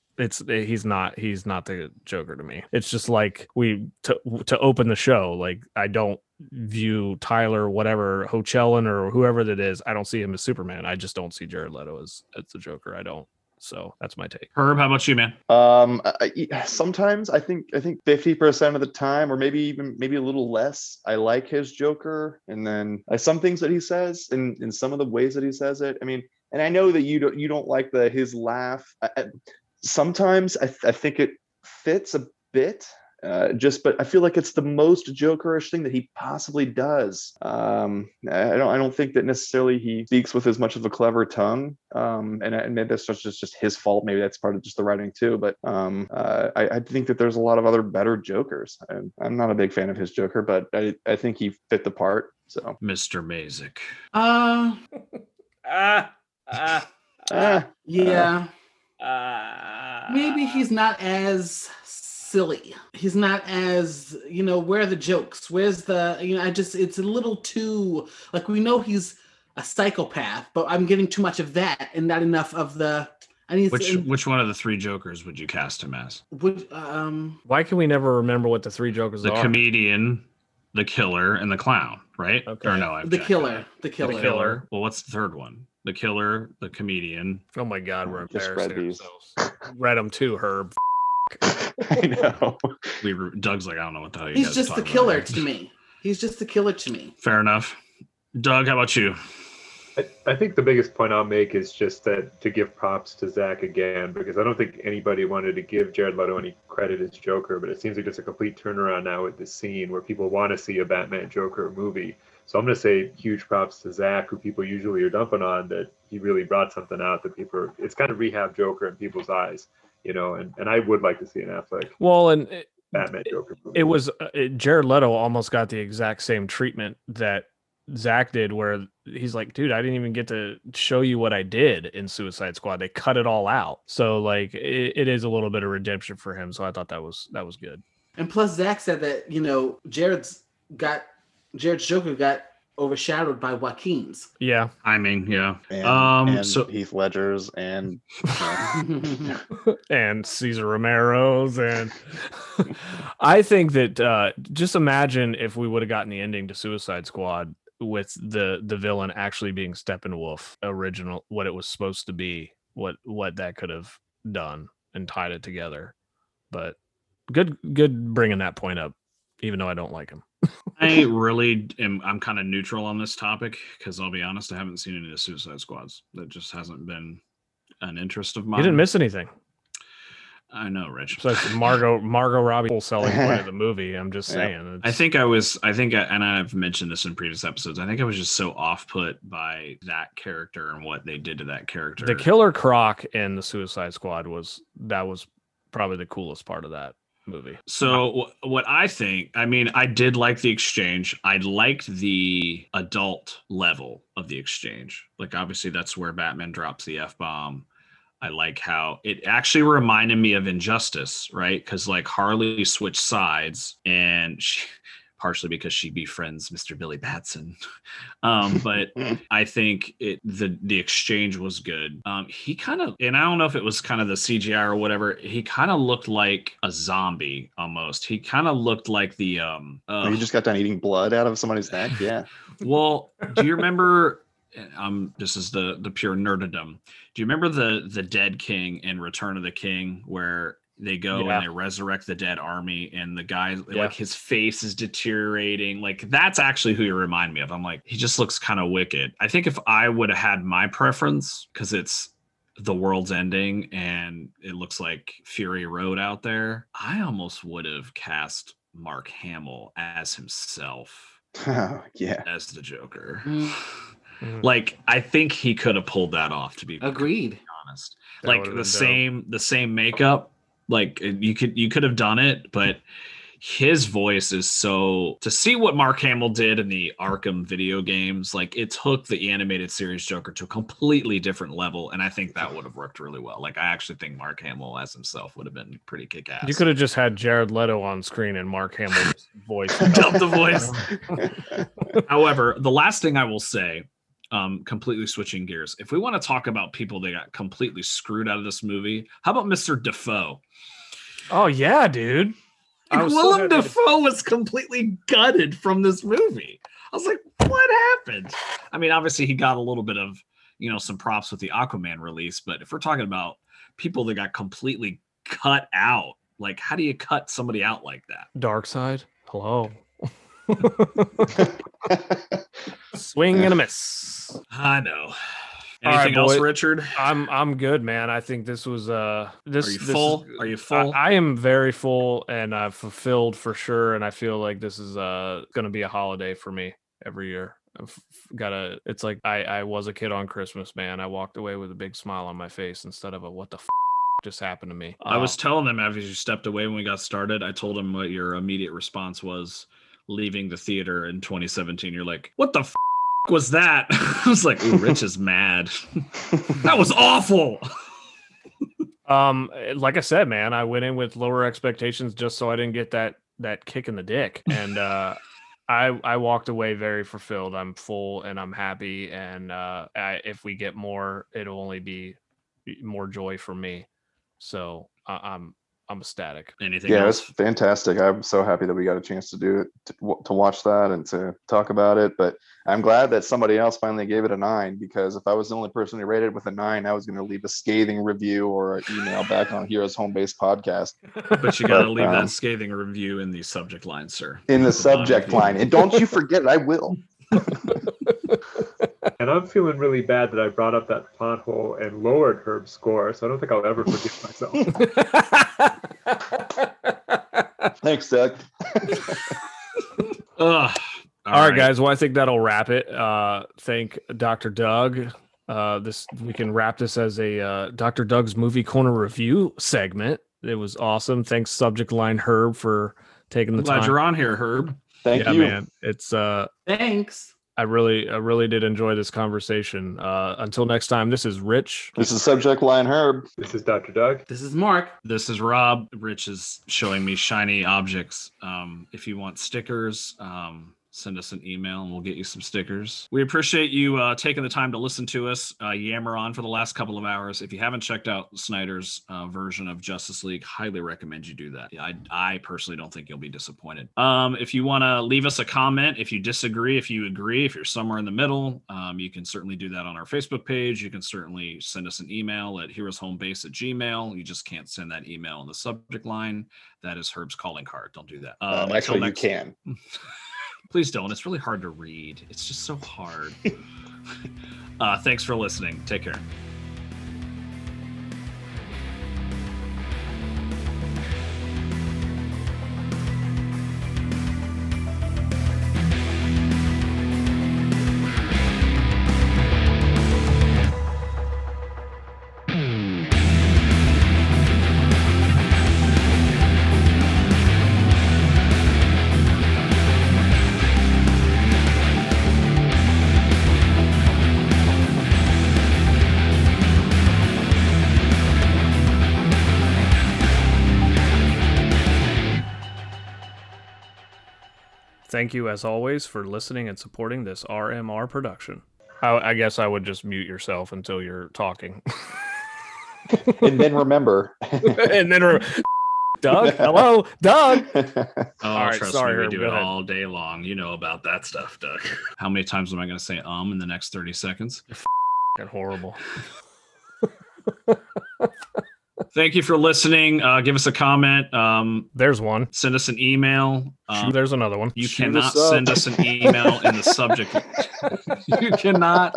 He's not the Joker to me. It's just like to open the show. Like I don't view Tyler, whatever, Hoechlin or whoever that is. I don't see him as Superman. I just don't see Jared Leto as the Joker. I don't. So that's my take. Herb, how about you, man? Sometimes I think 50% of the time, or maybe a little less, I like his Joker. And then some things that he says and in some of the ways that he says it. I mean, and I know that you don't like his laugh. Sometimes I think it fits a bit, but I feel like it's the most Jokerish thing that he possibly does. I don't think that necessarily he speaks with as much of a clever tongue. And maybe that's just his fault. Maybe that's part of just the writing too. But I think that there's a lot of other better Jokers. I'm not a big fan of his Joker, but I think he fit the part. So Mr. Mazik. Yeah. Maybe he's not as silly. He's not as, where are the jokes? Where's the, it's a little too, like, we know he's a psychopath, but I'm getting too much of that and not enough of the, which one of the three Jokers would you cast him as? Why can we never remember what the three Jokers are? The comedian, the killer, and the clown, right? Okay. Or no, The killer. Well, what's the third one? The killer, the comedian. Oh my God, we're embarrassing ourselves. Read them too, Herb. I know. Doug's like, I don't know what the hell you guys are talking about. He's just the killer to me. Fair enough. Doug, how about you? I think the biggest point I'll make is just that to give props to Zach again, because I don't think anybody wanted to give Jared Leto any credit as Joker, but it seems like it's a complete turnaround now with this scene where people want to see a Batman Joker movie. So I'm going to say huge props to Zach, who people usually are dumping on, that he really brought something out that people, it's kind of rehab Joker in people's eyes, and I would like to see an Affleck. Well, and Batman Joker movie. It was Jared Leto almost got the exact same treatment that Zach did, where he's like, dude, I didn't even get to show you what I did in Suicide Squad. They cut it all out. So like it is a little bit of redemption for him. So I thought that was good. And plus Zach said that, Jared's Joker got overshadowed by Joaquin's. Yeah, I mean, yeah. And Heath Ledger's and and Cesar Romero's, and I think that just imagine if we would have gotten the ending to Suicide Squad with the villain actually being Steppenwolf, original what it was supposed to be, what that could have done and tied it together. But good bringing that point up, even though I don't like him. I really am. I'm kind of neutral on this topic because I'll be honest, I haven't seen any of the Suicide Squads. That just hasn't been an interest of mine. You didn't miss anything. I know, Rich. So it's Margot Robbie, whole selling point of the movie. I'm just saying. It's... I think I've mentioned this in previous episodes. I think I was just so off put by that character and what they did to that character. The Killer Croc in the Suicide Squad was probably the coolest part of that movie. So what I think, I mean, I did like the exchange. I liked the adult level of the exchange. Like, obviously, that's where Batman drops the F-bomb. I like how it actually reminded me of Injustice, right? Because like Harley switched sides, and she, partially because she befriends Mr. Billy Batson. But I think the exchange was good. He kind of, and I don't know if it was kind of the CGI or whatever, he kind of looked like a zombie almost. He kind of looked like the... you just got done eating blood out of somebody's neck? Yeah. Well, do you remember... this is the pure nerdedom. Do you remember the Dead King in Return of the King, where they go and they resurrect the dead army, and the guy, like his face is deteriorating? Like, that's actually who you remind me of. I'm like, he just looks kind of wicked. I think if I would have had my preference, because it's the world's ending and it looks like Fury Road out there, I almost would have cast Mark Hamill as himself. Oh, yeah. As the Joker. Like, I think he could have pulled that off, to be honest. That like the same makeup, Like you could have done it, but his voice is so, to see what Mark Hamill did in the Arkham video games, like it took the animated series Joker to a completely different level. And I think that would have worked really well. Like I actually think Mark Hamill as himself would have been pretty kick-ass. You could have just had Jared Leto on screen and Mark Hamill's voice. Dubbed the voice. However, the last thing I will say, completely switching gears, if we want to talk about people that got completely screwed out of this movie, how about Mr. Defoe? Oh yeah, dude. Willem Dafoe was completely gutted from this movie. I was like, what happened? I mean, obviously he got a little bit of, you know, some props with the Aquaman release, but if we're talking about people that got completely cut out, like how do you cut somebody out like that? Darkseid, hello. Swing and a miss. I know. Anything else, Richard? I'm good, man. I think this was this. Are you full? I am very full and fulfilled for sure. And I feel like this is gonna be a holiday for me every year. It's like I was a kid on Christmas, man. I walked away with a big smile on my face instead of a what the f just happened to me. I was telling them after you stepped away when we got started. I told them what your immediate response was leaving the theater in 2017. You're like, what the f was that? I was like, ooh, Rich is mad. That was awful. Like I said, man, I went in with lower expectations just so I didn't get that kick in the dick. And I walked away very fulfilled. I'm full and I'm happy. And if we get more, it'll only be more joy for me. So I'm ecstatic. Anything else? It's fantastic. I'm so happy that we got a chance to do it, to watch that and to talk about it. But I'm glad that somebody else finally gave it a 9, because if I was the only person who rated it with a 9, I was going to leave a scathing review or an email back on Heroes Home Base Podcast. But you got to leave that scathing review in the subject line, sir. In the subject line. And don't you forget it. I will. And I'm feeling really bad that I brought up that pothole and lowered Herb's score, so I don't think I'll ever forgive myself. Thanks, Doug. All right, guys. Well, I think that'll wrap it. Thank Dr. Doug. We can wrap this as a Dr. Doug's Movie Corner review segment. It was awesome. Thanks, Subject Line Herb, for taking the time. Glad you're on here, Herb. Thank you, man. It's thanks. I really did enjoy this conversation. Until next time, this is Rich. This is Subject Line Herb. This is Dr. Doug. This is Mark. This is Rob. Rich is showing me shiny objects. If you want stickers, send us an email and we'll get you some stickers. We appreciate you taking the time to listen to us yammer on for the last couple of hours. If you haven't checked out Snyder's version of Justice League, highly recommend you do that. I personally don't think you'll be disappointed. If you want to leave us a comment, if you disagree, if you agree, if you're somewhere in the middle, you can certainly do that on our Facebook page. You can certainly send us an email at heroeshomebase@gmail.com. You just can't send that email in the subject line. That is Herb's calling card. Don't do that. Actually, you can. Please don't. It's really hard to read. It's just so hard. Thanks for listening. Take care. Thank you, as always, for listening and supporting this RMR production. I guess I would just mute yourself until you're talking. And then remember. And then Doug, hello, Doug. Oh, all right, trust sorry, me, we do it all day long. You know about that stuff, Doug. How many times am I going to say in the next 30 seconds? You're f***ing horrible. Thank you for listening. Give us a comment. There's one. Send us an email. There's another one. You cannot send us an email in the subject. You cannot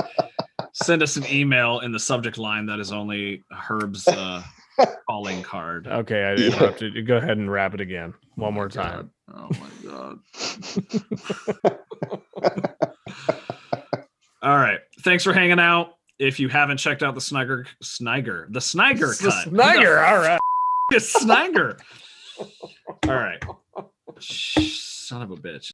send us an email in the subject line. That is only Herb's calling card. Okay, I interrupted. Yeah. Go ahead and wrap it again. One more time. God. Oh, my God. All right. Thanks for hanging out. If you haven't checked out the Snyder Cut. All right. is Snyder? All right. Son of a bitch.